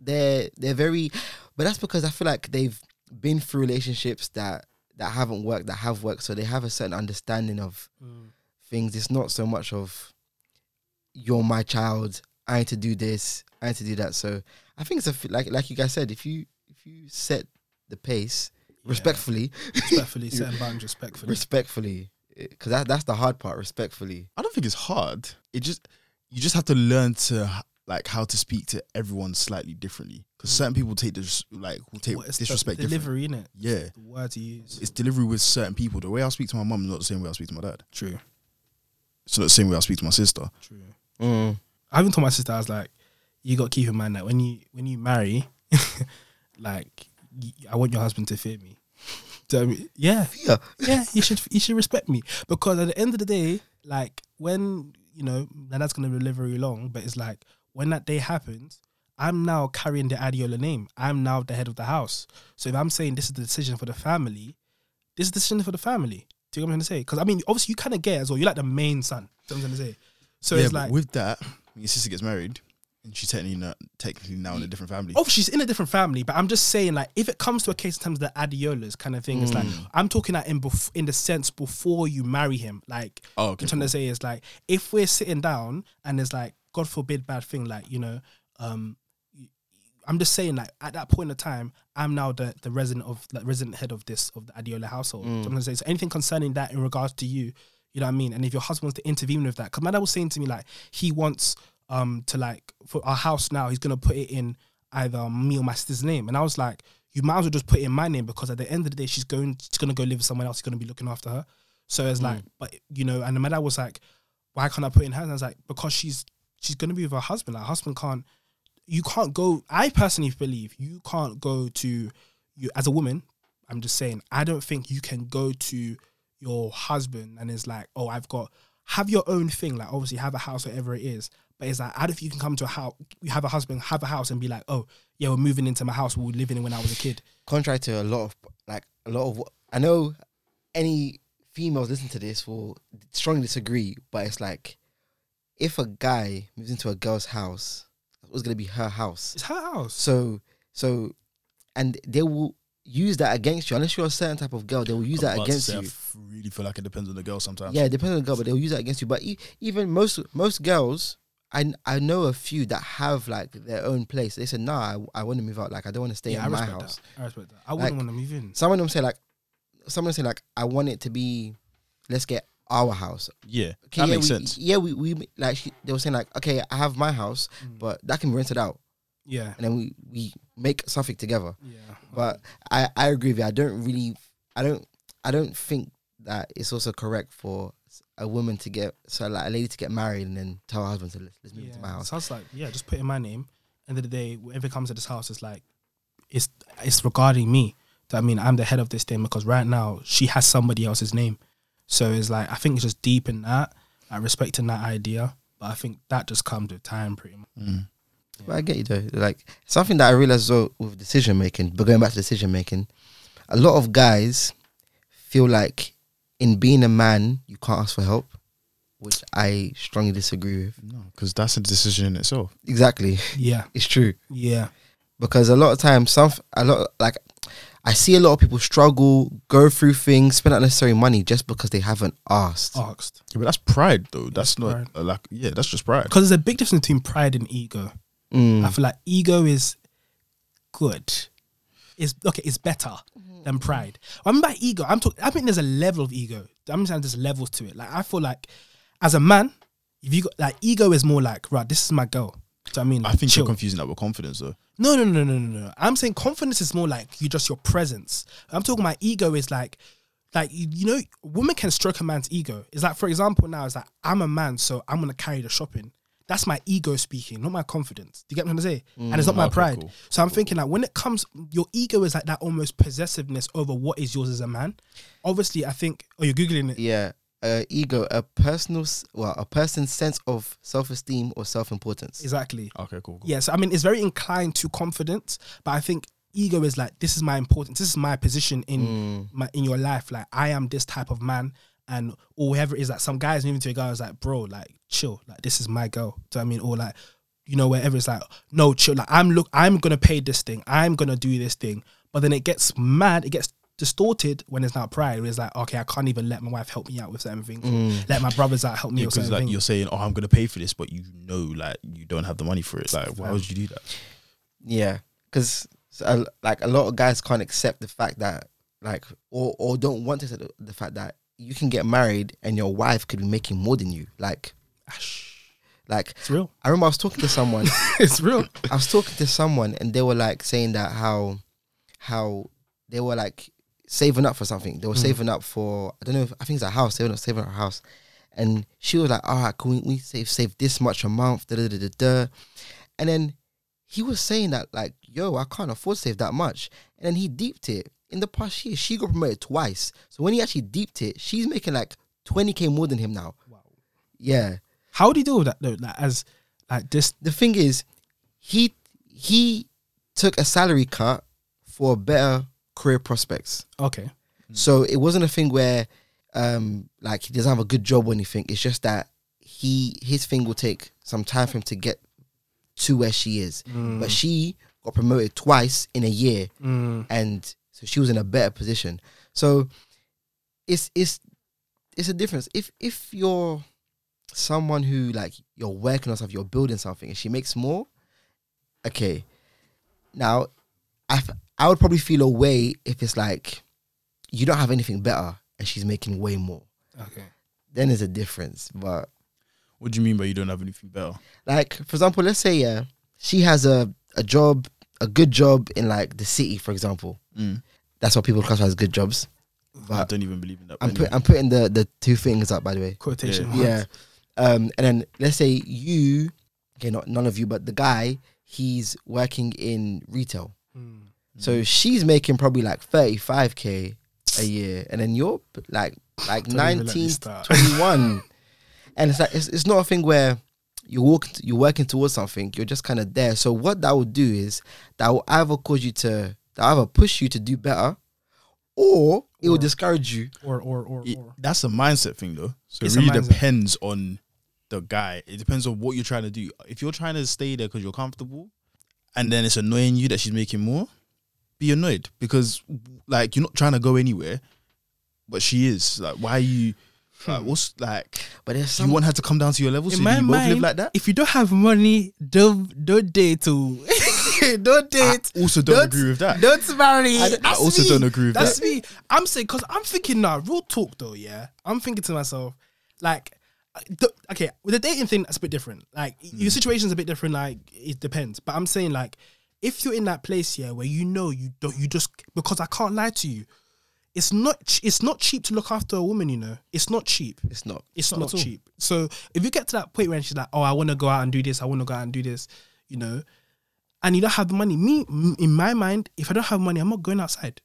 they're, they're very... But that's because I feel like they've been through relationships that, that haven't worked, that have worked. So they have a certain understanding of mm. things. It's not so much of, you're my child, I need to do this, I need to do that. So I think it's a, like like you guys said, if you if you set... the pace, yeah. respectfully, respectfully, setting boundaries respectfully, respectfully, because that that's the hard part. Respectfully, I don't think it's hard. It just you just have to learn to like how to speak to everyone slightly differently. Because mm. certain people take this like will take well, disrespect the delivery, innit? Yeah, the word you use. It's delivery with certain people. The way I speak to my mum is not the same way I speak to my dad. True. It's not the same way I speak to my sister. True. Mm. I even told my sister, I was like, you got to keep in mind that when you when you marry, like. I want your husband to fear me. Do you know what I mean? Yeah, yeah, yeah. You should, you should respect me, because at the end of the day, like when you know, and that's gonna live very long. But it's like when that day happens, I'm now carrying the Adiola name. I'm now the head of the house. So if I'm saying this is the decision for the family, this is the decision for the family. Do you know what I'm gonna say? Because I mean, obviously you kind of get as well. You're like the main son. Do you know what I'm gonna say? So yeah, it's like with that, your sister gets married. And she's technically, not, technically now in a different family. Oh, she's in a different family, but I'm just saying, like, if it comes to a case in terms of the Adiolas kind of thing, mm. it's like, I'm talking that in bef- in the sense before you marry him. Like, oh, okay, I'm trying cool. to say is like, if we're sitting down and it's like, God forbid, bad thing, like, you know, um, I'm just saying, like, at that point in time, I'm now the, the resident of the like, resident head of this, of the Adiola household. Mm. I'm trying to say, so anything concerning that in regards to you, you know what I mean? And if your husband wants to intervene with that, because my dad was saying to me, like, he wants... Um, to like for our house now, he's gonna put it in either me or my sister's name, and I was like, you might as well just put it in my name, because at the end of the day, she's going, she's gonna go live with someone else. He's gonna be looking after her. So it's mm. like, but you know, and my dad was like, why can't I put it in her? And I was like, because she's she's gonna be with her husband. Like, her husband can't you can't go, I personally believe you can't go to, you as a woman, I'm just saying, I don't think you can go to your husband and it's like, oh, I've got, have your own thing, like obviously have a house, whatever it is, but it's like, I don't think you can come to a house, you have a husband, have a house and be like, oh, yeah, we're moving into my house we were living in when I was a kid. Contrary to a lot of, like, a lot of, I know any females listening to this will strongly disagree, but it's like, if a guy moves into a girl's house, it was going to be her house. It's her house. So, so, and they will use that against you. Unless you're a certain type of girl, they will use I'm that against you. I really feel like it depends on the girl sometimes. Yeah, it depends on the girl, but they'll use that against you. But e- even most most girls, I, I know a few that have like their own place. They said, nah, I, I want to move out. Like, I don't want to stay yeah, in I my house. That. I respect that. I wouldn't like, want to move in. Some of them say like, some of them say like, I want it to be, let's get our house. Yeah, okay, that yeah, makes we, sense. Yeah, we, we like, she, they were saying like, okay, I have my house, mm. but that can be rented out. Yeah. And then we, we make something together. Yeah. But I, I agree with you. I don't really, I don't, I don't think that it's also correct for a woman to get, so like a lady to get married and then tell her husband to let's, let's move yeah. to my house. Sounds like, yeah, just put in my name. End of the day, whoever comes to this house, it's like, it's, it's regarding me. I mean, I'm the head of this thing because right now she has somebody else's name. So it's like, I think it's just deep in that, like respecting that idea. But I think that just comes with time pretty much. Mm. Yeah. But I get you though. Like something that I realized though with decision making, but going back to decision making, a lot of guys feel like in being a man, you can't ask for help, which I strongly disagree with. No, because that's a decision in itself. Exactly. Yeah. It's true. Yeah. Because a lot of times, some, a lot, like, I see a lot of people struggle, go through things, spend unnecessary money just because they haven't asked. Asked. Yeah, but that's pride, though. That's, that's not a, like, yeah, that's just pride. Because there's a big difference between pride and ego. Mm. I feel like ego is good. It's okay. It's better than pride. When I'm about ego. I'm talking. I think there's a level of ego. I'm saying there's levels to it. Like I feel like, as a man, if you got like ego is more like right. This is my girl. Do you know what I mean? I think Chill. You're confusing that with confidence though. No, no, no, no, no, no. I'm saying confidence is more like you just your presence. I'm talking my ego is like, like you, you know, women can stroke a man's ego. It's like, for example, now it's like I'm a man, so I'm gonna carry the shopping. That's my ego speaking, not my confidence. Do you get what I'm trying to say? Mm, and it's not my pride. Cool. So I'm cool. thinking like when it comes, your ego is like that almost possessiveness over what is yours as a man. Obviously, I think. Oh, you're googling it. Yeah. Uh, ego, a personal, well, a person's sense of self-esteem or self-importance. Exactly. Okay, cool. cool. Yes, yeah, so, I mean, it's very inclined to confidence, but I think ego is like, this is my importance, this is my position in mm. my in your life. Like, I am this type of man, and or whatever it is. Like, some guys moving to a guy is like, bro, like, chill, like, this is my girl. Do you know what I mean? Or like, you know, wherever it's like, no, chill, like, I'm look, I'm gonna pay this thing, I'm gonna do this thing, but then it gets mad, it gets distorted when it's not pride. It's like, okay, I can't even let my wife help me out with certain things. Mm. Let my brothers out help me yeah, with certain like things. You're saying, oh, I'm going to pay for this, but you know, like, you don't have the money for it. Like, why yeah. would you do that? Yeah, because uh, like a lot of guys can't accept the fact that, like, or or don't want to accept the, the fact that you can get married and your wife could be making more than you. Like, like it's real. I remember I was talking to someone. It's real. I was talking to someone and they were like saying that how, how they were like, saving up for something. They were mm. saving up for, I don't know, if, I think it's a house. They were saving up for a house. And she was like, all right, cool, we, we save save this much a month, da, da, da, da, da. And then he was saying that, like, yo, I can't afford to save that much. And then he deeped it. In the past year, she got promoted twice. So when he actually deeped it, she's making like twenty K more than him now. Wow. Yeah. How do you deal with that though? Like, as, like, this. The thing is, he he took a salary cut for a better career prospects. Okay. So it wasn't a thing where um like he doesn't have a good job or anything. It's just that he his thing will take some time for him to get to where she is. Mm. But she got promoted twice in a year. Mm. And so she was in a better position. So it's it's it's a difference. If if you're someone who like you're working on something, you're building something and she makes more, okay. Now I've I would probably feel a way if it's like you don't have anything better and she's making way more. Okay. Then there's a difference. But what do you mean by you don't have anything better? Like, for example, let's say, yeah, she has a, a job, a good job in like the city, for example. Mm. That's what people classify as good jobs. But I don't even believe in that. I'm, put, I'm putting the, the two fingers up, by the way. Quotation. Yeah. yeah. Um, and then let's say you, okay, not none of you, but the guy, he's working in retail. Mm. So she's making probably like thirty-five K a year. And then you're like like nineteen, twenty-one. And it's like, it's, it's not a thing where you walk, you're working towards something. You're just kind of there. So what that will do is that will either cause you to, that will either push you to do better, or it or, will discourage you. Or, or, or, it, or. That's a mindset thing though. So it's it really depends on the guy. It depends on what you're trying to do. If you're trying to stay there because you're comfortable and then it's annoying you that she's making more, be annoyed, because like you're not trying to go anywhere, but she is. Like, why are you... Like, what's like? But there's some, you want her to come down to your level, so you both mind, live like that. If you don't have money, don't don't date too. Don't date. I also don't, don't agree with that. Don't marry. I, I also me. don't agree with That's that. That's me. I'm saying, because I'm thinking now. Nah, real talk though, yeah. I'm thinking to myself, like, okay, with the dating thing, that's a bit different. Like mm. your situation's a bit different. Like it depends. But I'm saying, like, if you're in that place here, yeah, where you know you don't, you just, because I can't lie to you. It's not. It's not cheap to look after a woman, you know. It's not cheap. It's not. It's, it's not, not cheap. So if you get to that point where she's like, "Oh, I want to go out and do this. I want to go out and do this," you know, and you don't have the money. Me, in my mind, if I don't have money, I'm not going outside.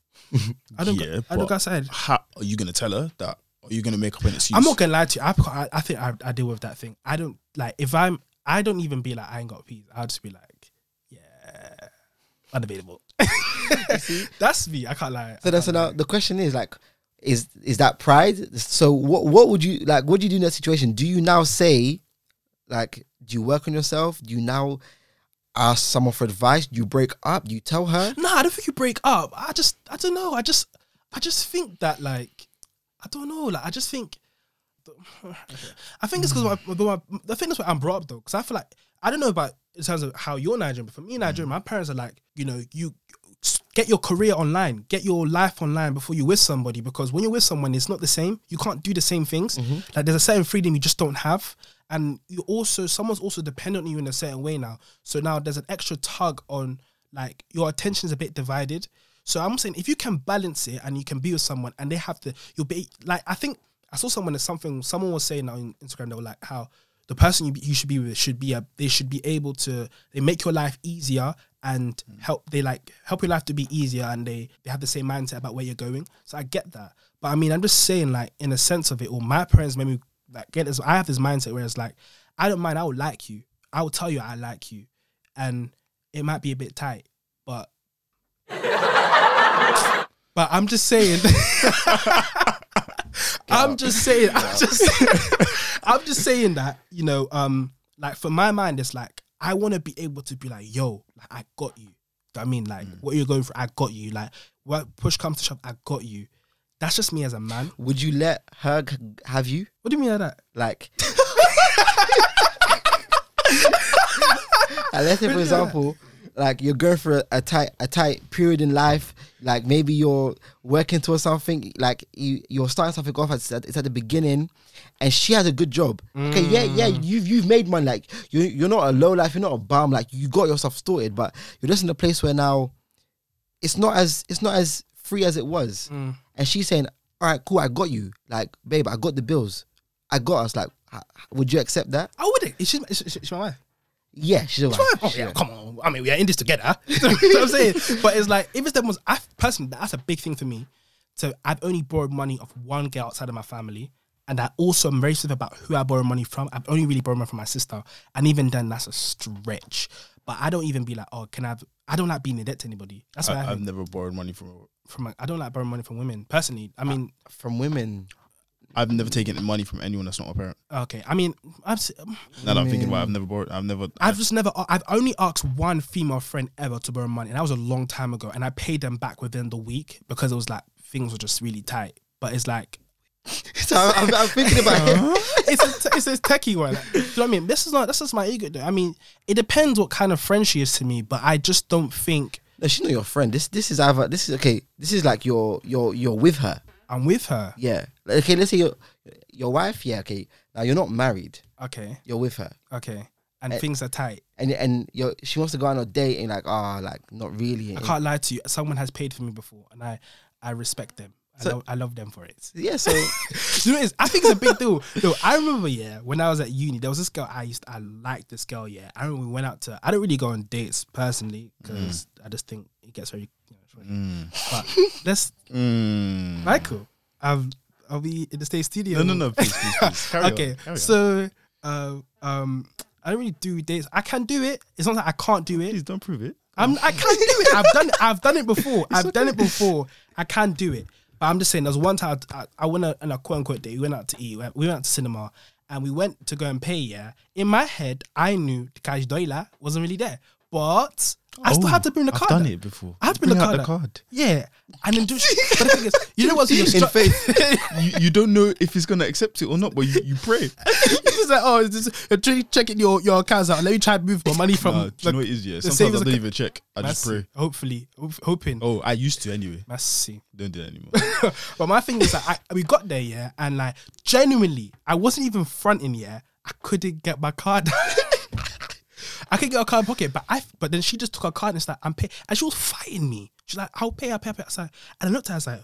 I don't. Yeah, go, I don't go outside. How are you gonna tell her that? Are you gonna make up an excuse? I'm not gonna lie to you. I, I think I, I deal with that thing. I don't like if I'm. I don't even be like I ain't got peas. I'll just be like, yeah, unavailable. That's me. I can't lie. So that's now the question is like, is is that pride? So what what would you like? What do you do in that situation? Do you now say, like, do you work on yourself? Do you now ask someone for advice? Do you break up? Do you tell her? No, I don't think you break up. I just I don't know. I just I just think that like I don't know. Like I just think I think it's because I think that's where I'm brought up though. Because I feel like I don't know about in terms of how you're Nigerian, but for me, Nigerian, my parents are like, you know, you. Get your career online. Get your life online before you're with somebody, because when you're with someone, it's not the same. You can't do the same things. Mm-hmm. Like there's a certain freedom you just don't have, and you also someone's also dependent on you in a certain way now. So now there's an extra tug on like your attention's a bit divided. So I'm saying if you can balance it and you can be with someone, and they have to, you'll be like I think I saw someone or something. Someone was saying on Instagram they were like how the person you, you should be with should be a they should be able to they make your life easier. And help they like help your life to be easier, and they, they have the same mindset about where you're going. So I get that, but I mean I'm just saying like in a sense of it. Or my parents made me like get this. I have this mindset where it's like I don't mind. I would like you. I will tell you I like you, and it might be a bit tight, but but I'm just saying. I'm just saying. I'm just saying, I'm just saying that you know um like for my mind it's like. I want to be able to be like, yo, like, I got you. I mean, like, mm. what you're going for, I got you. Like, what push comes to shove, I got you. That's just me as a man. Would you let her have you? What do you mean by that? Like, let's say, for example, like, you're going for a, a tight a tight period in life. Like, maybe you're working towards something. Like, you, you're starting something off. It's at, it's at the beginning. And she has a good job. Mm. Okay, yeah, yeah, you've you've made money. Like you you're not a low life, you're not a bum, like you got yourself sorted, but you're just in a place where now it's not as it's not as free as it was. Mm. And she's saying, all right, cool, I got you. Like, babe, I got the bills. I got us. Like, would you accept that? I wouldn't. It's she's, she's, she's my wife. Yeah, she's a wife. Oh, yeah, come on. I mean, we are in this together. You know what I'm saying? But it's like, if it's the most, I personally, that's a big thing for me. So I've only borrowed money of one girl outside of my family. And I also am very specific about who I borrow money from. I've only really borrowed money from my sister. And even then, that's a stretch. But I don't even be like, oh, can I have... I don't like being in debt to anybody. That's what I, I I've never borrowed money from... from. I don't like borrowing money from women, personally. I mean... I, from women? I've never taken money from anyone that's not a parent. Okay, I mean... I've, now that I'm thinking about it, I've never borrowed... I've never... I've, I've just never... I've only asked one female friend ever to borrow money. And that was a long time ago. And I paid them back within the week because it was like, things were just really tight. But it's like... So I'm, I'm thinking about it. It's a, it's a techie one. Like, do you know what I mean? This is not. This is my ego. Though. I mean, it depends what kind of friend she is to me, but I just don't think. No, she's not your friend. This this is either this is okay. This is like you're you're you're with her. I'm with her. Yeah. Like, okay. Let's say your your wife. Yeah. Okay. Now you're not married. Okay. You're with her. Okay. And, and things are tight. And and you're, she wants to go on a date and like ah oh, like not really. I can't lie to you. Someone has paid for me before, and I I respect them. I, so, love, I love them for it. Yeah, so you know, it's, I think it's a big deal. No, I remember, yeah, when I was at uni, there was this girl I used to, I liked this girl, yeah. I remember we went out to, I don't really go on dates personally because mm. I just think it gets very, you know, mm. but let's, mm. Michael, I've, I'll be in the state studio. No, no, no, please, please, please. Carry okay, on. Carry so uh, um, I don't really do dates. I can do it. It's not that I can't do it. Please don't prove it. I'm, I can do it. I've done it. I've done it before. It's I've okay. done it before. I can do it. But I'm just saying, there was one time I, I went on a quote unquote date. We went out to eat. We went, we went out to cinema, and we went to go and pay. Yeah, in my head, I knew the cash doila wasn't really there, but I oh, still had to bring the I've card. I've done it before. I had to bring, bring the, card the card. Yeah, and then do. But the thing is, you know what's in stru- faith? you, you don't know if he's gonna accept it or not, but you, you pray. It's like, oh, just, you're checking your your accounts out. Let me try to move my money from. Nah, do you like, know what it is? Yeah, sometimes I don't even check. I Merci. just pray. Hopefully, ho- hoping. Oh, I used to anyway. Merci. Don't do that anymore. But my thing is that like, we got there, yeah, and like genuinely, I wasn't even fronting, yeah. I couldn't get my card. I could get her card in pocket, but I but then she just took her card and it's like, I'm paying. And she was fighting me. She's like, I'll pay, I'll pay, I'll pay. I was like, and I looked at her, I was like,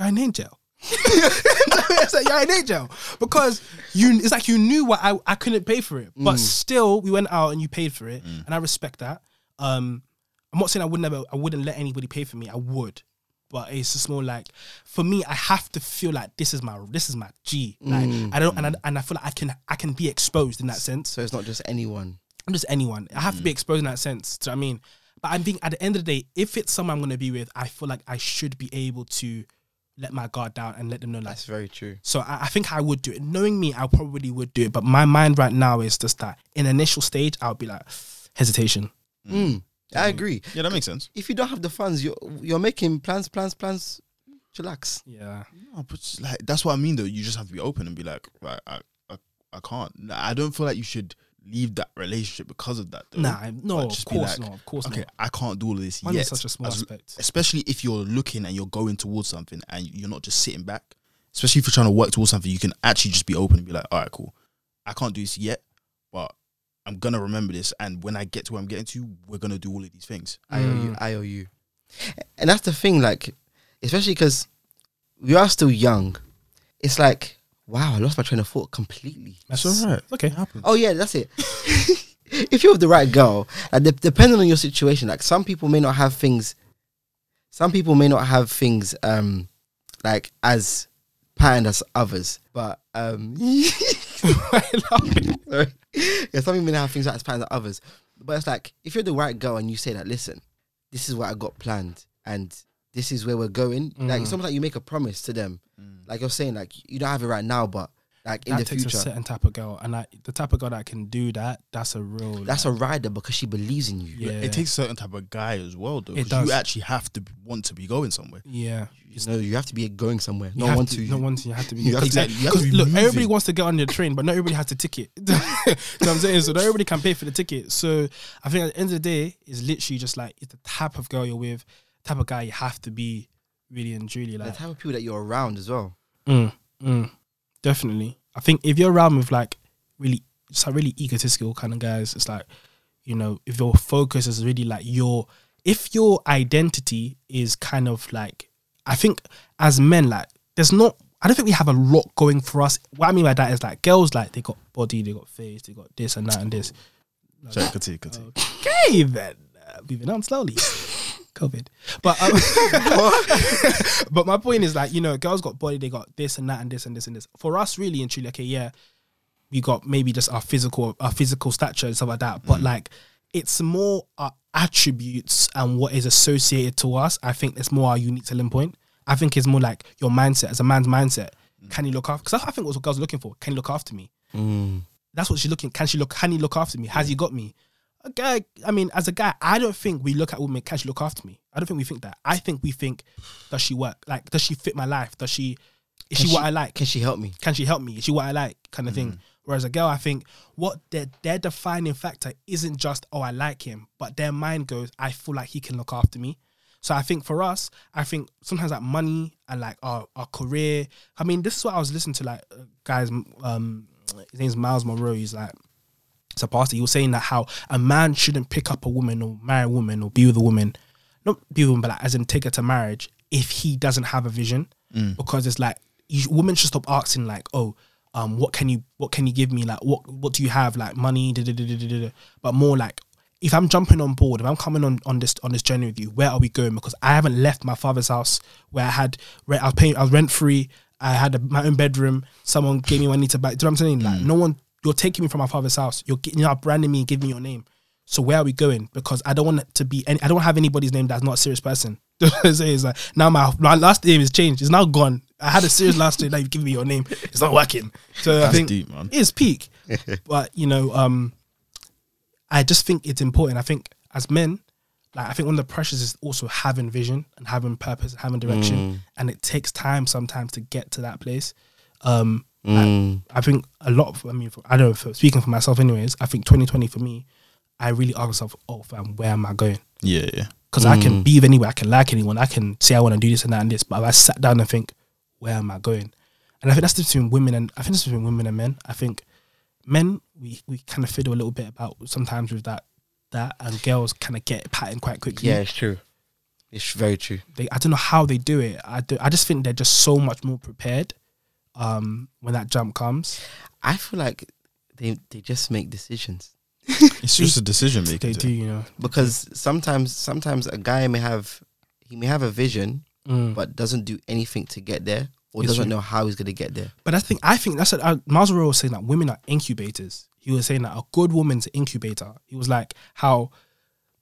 you're an angel. I was like, you're an angel. Because you it's like you knew what I, I couldn't pay for it. But mm. still, we went out and you paid for it. Mm. And I respect that. Um, I'm not saying I wouldn't ever, I wouldn't let anybody pay for me. I would. But it's just more like, for me, I have to feel like this is my this is my G. Like mm. I don't and I, and I feel like I can I can be exposed in that sense. So it's not just anyone. I'm just anyone. I have mm. to be exposed in that sense. Do you know what I mean? But I think at the end of the day, if it's someone I'm going to be with, I feel like I should be able to let my guard down and let them know. Like, that's very true. So I, I think I would do it. Knowing me, I probably would do it. But my mind right now is just that in the initial stage, I'll be like, hesitation. Mm. Mm. I agree. Yeah, that makes sense. If you don't have the funds, you're, you're making plans, plans, plans. Chillax. Yeah. No, but like, that's what I mean, though. You just have to be open and be like, I, I, I, I can't. I don't feel like you should leave that relationship because of that, though. Nah, no, just of course like, not. Of course okay, not. Okay, I can't do all of this Mine yet. Such a small As, aspect. Especially if you're looking and you're going towards something and you're not just sitting back. Especially if you're trying to work towards something, you can actually just be open and be like, all right, cool. I can't do this yet, but I'm going to remember this. And when I get to where I'm getting to, we're going to do all of these things. I owe you. I owe you. And that's the thing, like, especially because we are still young. It's like, wow, I lost my train of thought completely. That's all right. Okay, happens. Oh, yeah, that's it. If you're the right girl, like, de- depending on your situation, like, some people may not have things, some people may not have things, um, like, as patterned as others, but, um, I love it. Sorry. Yeah, some people may not have things like as patterned as others, but it's like, if you're the right girl and you say that, listen, this is what I got planned, and this is where we're going. Mm. Like, it's almost like you make a promise to them. Mm. Like you're saying, like, you don't have it right now, but like in that the future. That takes a certain type of girl. And like, the type of girl that can do that, that's a real... That's like, a rider, because she believes in you. Yeah. It takes a certain type of guy as well, though. Because you actually have to want to be going somewhere. Yeah. You know, you have to be going somewhere. Not want to, to. Not want to. You have to be. Exactly. Because look, moving. Everybody wants to get on your train, but not everybody has the ticket. You know what I'm saying? So not everybody can pay for the ticket. So I think at the end of the day, it's literally just like, it's the type of girl you're with, type of guy you have to be, really and truly, like the type of people that you're around as well. Mm, mm, definitely. I think if you're around with like really, some really egotistical kind of guys, it's like, you know, if your focus is really like your, if your identity is kind of like, I think as men, like there's not, I don't think we have a lot going for us. What I mean by that is like girls, like they got body, they got face, they got this and that and this. Like, Sorry, continue, continue. Okay, then uh, moving on slowly. COVID, but um, but my point is like, you know, girls got body, they got this and that and this and this and this. For us, really and truly, okay, yeah, we got maybe just our physical, our physical stature and stuff like that. But mm. like, it's more our attributes and what is associated to us. I think it's more our unique selling point. I think it's more like your mindset as a man's mindset. Mm. Can he look after? Because that's what I think what girls are looking for. Can he look after me? Mm. That's what she's looking. Can she look? Can he look after me? Has yeah. he got me? A guy, I mean, as a guy, I don't think we look at women, can she look after me? I don't think we think that. I think we think, does she work? Like, does she fit my life? Does she, is she, she what I like? Can she help me? Can she help me? Is she what I like? Kind of mm. thing. Whereas a girl, I think what their, their defining factor isn't just, oh, I like him, but their mind goes, I feel like he can look after me. So I think for us, I think sometimes like money and like our, our career. I mean, this is what I was listening to, like, guys, um, his name's Miles Monroe. He's like, a pastor, he was saying that how a man shouldn't pick up a woman or marry a woman or be with a woman, not be with a woman, but like, as in take her to marriage if he doesn't have a vision, mm. because it's like you, women should stop asking like, oh, um, what can you what can you give me? Like, what what do you have? Like money, da, da, da, da, da, da. But more like, if I'm jumping on board, if I'm coming on, on this on this journey with you, where are we going? Because I haven't left my father's house where I had rent, I was paying, I was rent free. I had a, my own bedroom. Someone gave me money to buy. Do you know what I'm saying? Like, mm. no one, you're taking me from my father's house. You're getting, you know, branding me and giving me your name. So where are we going? Because I don't want it to be any, I don't have anybody's name that's not a serious person. It's like, now my, my last name has changed. It's now gone. I had a serious last name. Now you've given me your name. It's not working. So that's, I think, deep, man. It's peak. But you know, um, I just think it's important. I think as men, like, I think one of the pressures is also having vision and having purpose, and having direction, mm. and it takes time sometimes to get to that place. Um, mm. I, I think a lot of, I mean, for, I don't know, for, speaking for myself anyways, I think twenty twenty for me, I really ask myself, oh, fam, where am I going? Yeah, yeah. Because mm. I can be with anywhere, I can like anyone, I can say I want to do this and that and this, but if I sat down and think, where am I going? And I think that's the difference between women and, I think that's between women and men. I think men, we, we kind of fiddle a little bit about sometimes with that, that and girls kind of get patterned quite quickly. Yeah, it's true. It's very true. They, I don't know how they do it. I do, I just think they're just so much more prepared um, when that jump comes. I feel like they they just make decisions. It's just a decision making. They do, you know. Because sometimes sometimes a guy may have he may have a vision, mm. but doesn't do anything to get there, or it's doesn't true. know how he's going to get there. But I think I think that's what, uh, Miles Monroe was saying, that women are incubators. He was saying that a good woman's an incubator. He was like, how,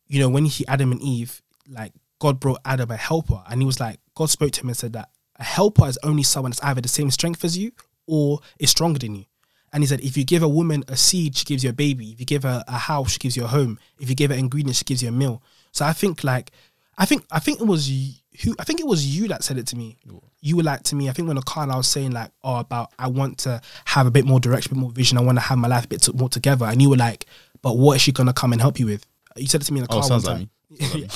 you know, when he, Adam and Eve, like God brought Adam a helper, and he was like, God spoke to him and said that a helper is only someone that's either the same strength as you or is stronger than you. And he said, if you give a woman a seed, she gives you a baby. If you give her a house, she gives you a home. If you give her ingredients, she gives you a meal. So I think like, I think, I think it was you, I think it was you that said it to me. Ooh. You were like to me, I think when Akana, I was saying like, oh, about, I want to have a bit more direction, a bit more vision. I want to have my life a bit to, more together. And you were like, but what is she going to come and help you with? You said it to me in the oh, car sounds one time. Like me.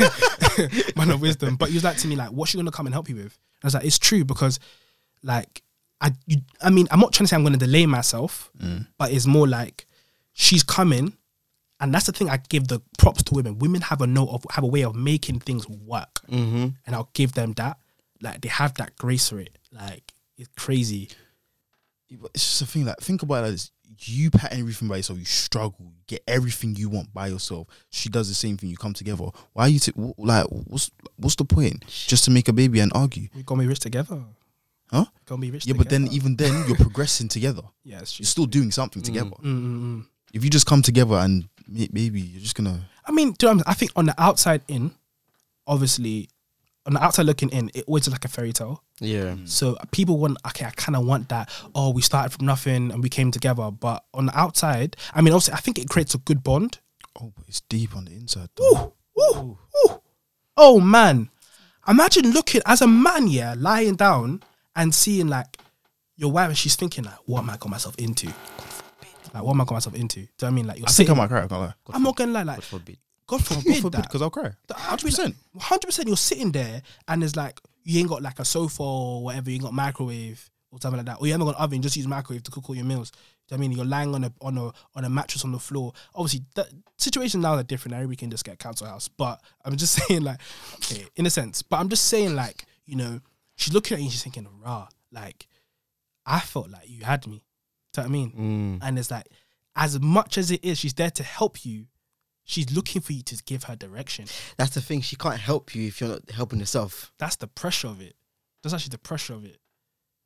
Oh, man of wisdom. But you was like to me like, what's she going to come and help you with? And I was like, it's true, because like, I, you, I mean, I'm not trying to say I'm going to delay myself, mm. but it's more like she's coming. And that's the thing, I give the props to women. Women have a know of, have a way of making things work. Mm-hmm. And I'll give them that. Like, they have that grace for it. Like, it's crazy. It's just a thing, like, think about it like this. You pattern everything by yourself. You struggle. Get everything you want by yourself. She does the same thing. You come together. Why are you, t- like, what's what's the point? Just to make a baby and argue. We're going to be rich together. Huh? Going to be rich yeah, together. Yeah, but then, even then, you're progressing together. Yeah, it's true. You're still doing something mm, together. Mm, mm, mm. If you just come together and maybe you're just gonna. I mean, do you know what I mean? I think on the outside in, obviously, on the outside looking in, it always looks like a fairy tale. Yeah. So people want, okay, I kind of want that. Oh, we started from nothing and we came together. But on the outside, I mean, obviously, I think it creates a good bond. Oh, but it's deep on the inside. Ooh, ooh, ooh. Oh man, imagine looking as a man, yeah, lying down and seeing like your wife, and she's thinking like, what am I got myself into? Like, what am I got myself into? Do you know what I mean? Like, you're I sitting, think I might cry. I'm, like, I'm not gonna lie. Like, God forbid. God forbid, God forbid that. Because I'll cry. one hundred percent. one hundred percent. You're sitting there and there's like, you ain't got like a sofa or whatever. You ain't got microwave or something like that. Or you haven't got an oven. Just use microwave to cook all your meals. Do you know what I mean? You're lying on a on a on a mattress on the floor. Obviously, the situation now is different. Everybody can just get a council house. But I'm just saying, like, okay, in a sense. But I'm just saying, like, you know, she's looking at you and she's thinking, rah, like, I felt like you had me. Do you know what I mean? Mm. And it's like, as much as it is, she's there to help you. She's looking for you to give her direction. That's the thing. She can't help you if you're not helping yourself. That's the pressure of it. That's actually the pressure of it.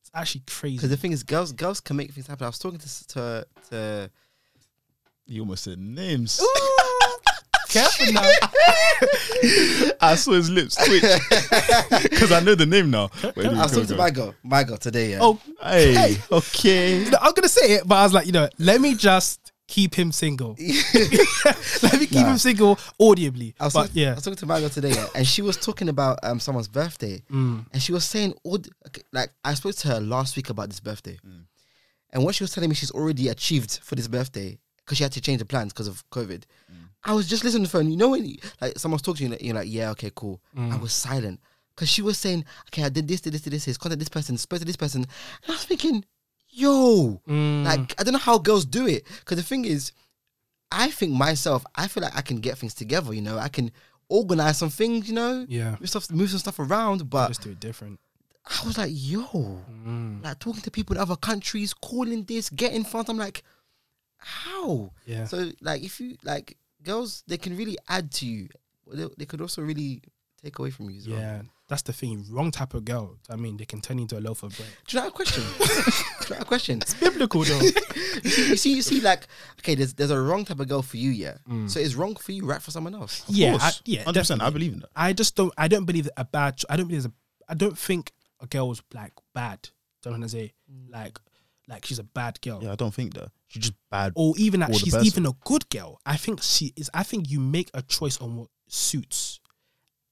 It's actually crazy. Because the thing is, girls, girls can make things happen. I was talking to to, to... you almost said names. Careful now. I saw his lips twitch because I know the name now. Wait, I was talking to my girl, my girl today. Yeah. Oh, hey, hey. Okay. You know, I'm gonna say it, but I was like, you know, let me just keep him single. Let me keep nah. him single audibly. I was, but, talking, yeah. I was talking to my girl today, yeah, and she was talking about um someone's birthday, mm. and she was saying, like, I spoke to her last week about this birthday, mm. and what she was telling me, she's already achieved for this birthday because she had to change the plans because of COVID. Mm. I was just listening to the phone. You know when you, like, someone's talking to you, you're like, yeah, okay, cool. Mm. I was silent because she was saying, okay, I did this, did this, did this, this, contacted this person, spoke to this person. And I was thinking, yo, mm. like, I don't know how girls do it. Because the thing is, I think myself, I feel like I can get things together, you know. I can organize some things, you know? Yeah. Move, stuff, move some stuff around, but... Just do it different. I was like, yo. Mm. Like, talking to people in other countries, calling this, getting funds. I'm like, how? Yeah. So, like, if you... Like, girls, they can really add to you. They, they could also really take away from you as yeah. well. Yeah. That's the thing. Wrong type of girl. I mean, they can turn into a loaf of bread. Do you know a question? Do you know a question? It's biblical, though. you, see, you see, you see, like, okay, there's there's a wrong type of girl for you, yeah. Mm. So it's wrong for you, right for someone else. Of yeah, course. I, yeah, one hundred percent. I believe in that. I just don't. I don't believe that a bad. Ch- I don't believe. A, I don't think a girl was like bad. Don't want to say like like she's a bad girl. Yeah, I don't think that she's just bad. Or even that she's even a good girl. I think she is. I think you make a choice on what suits.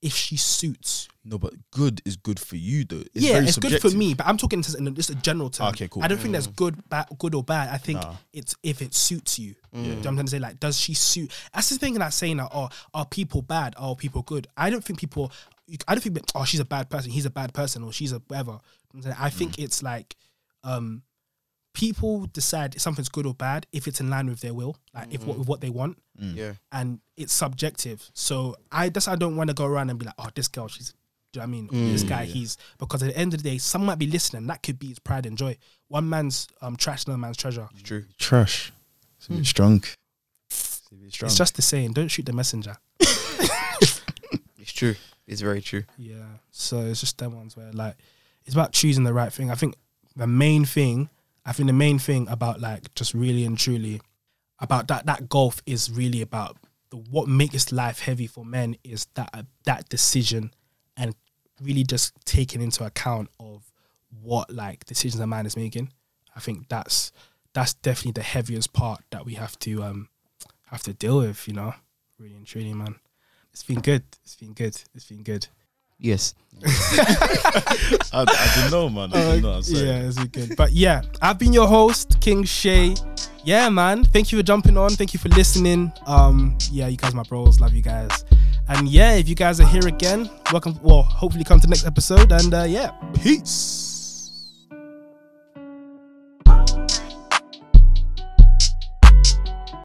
If she suits. No, but good is good for you, though. It's yeah, very it's subjective. Good for me, but I'm talking just a general term. Okay, cool. I don't mm. think that's good, bad, good or bad. I think nah. it's if it suits you. Mm. Do you know what I'm trying to say? Like, does she suit? That's the thing that I'm saying that, oh, are people bad? Are people good? I don't think people, I don't think, oh, she's a bad person, he's a bad person, or she's a whatever. I think mm. it's like, um, people decide if something's good or bad if it's in line with their will, like mm-hmm. if what, with what they want, mm. yeah. and it's subjective. So I that's I don't want to go around and be like, oh, this girl, she's, do you know what I mean? Mm, this guy, yeah. he's because at the end of the day, some might be listening. That could be his pride and joy. One man's um trash, another man's treasure. It's true, trash. It's a bit mm. strong. It's, a bit strong. It's just the saying. Don't shoot the messenger. It's true. It's very true. Yeah. So it's just them ones where like it's about choosing the right thing. I think the main thing. I think the main thing about like just really and truly about that that golf is really about the, what makes life heavy for men is that uh, that decision and really just taking into account of what like decisions a man is making. I think that's that's definitely the heaviest part that we have to um have to deal with. You know, really and truly, man. It's been good. It's been good. It's been good. Yes. I, I didn't know, man. I didn't know. I'm sorry. Yeah, it's good. But yeah, I've been your host, King Shay. Yeah, man. Thank you for jumping on. Thank you for listening. Um, yeah, you guys, my bros, love you guys. And yeah, if you guys are here again, welcome. Well, hopefully, come to the next episode. And uh, yeah, peace.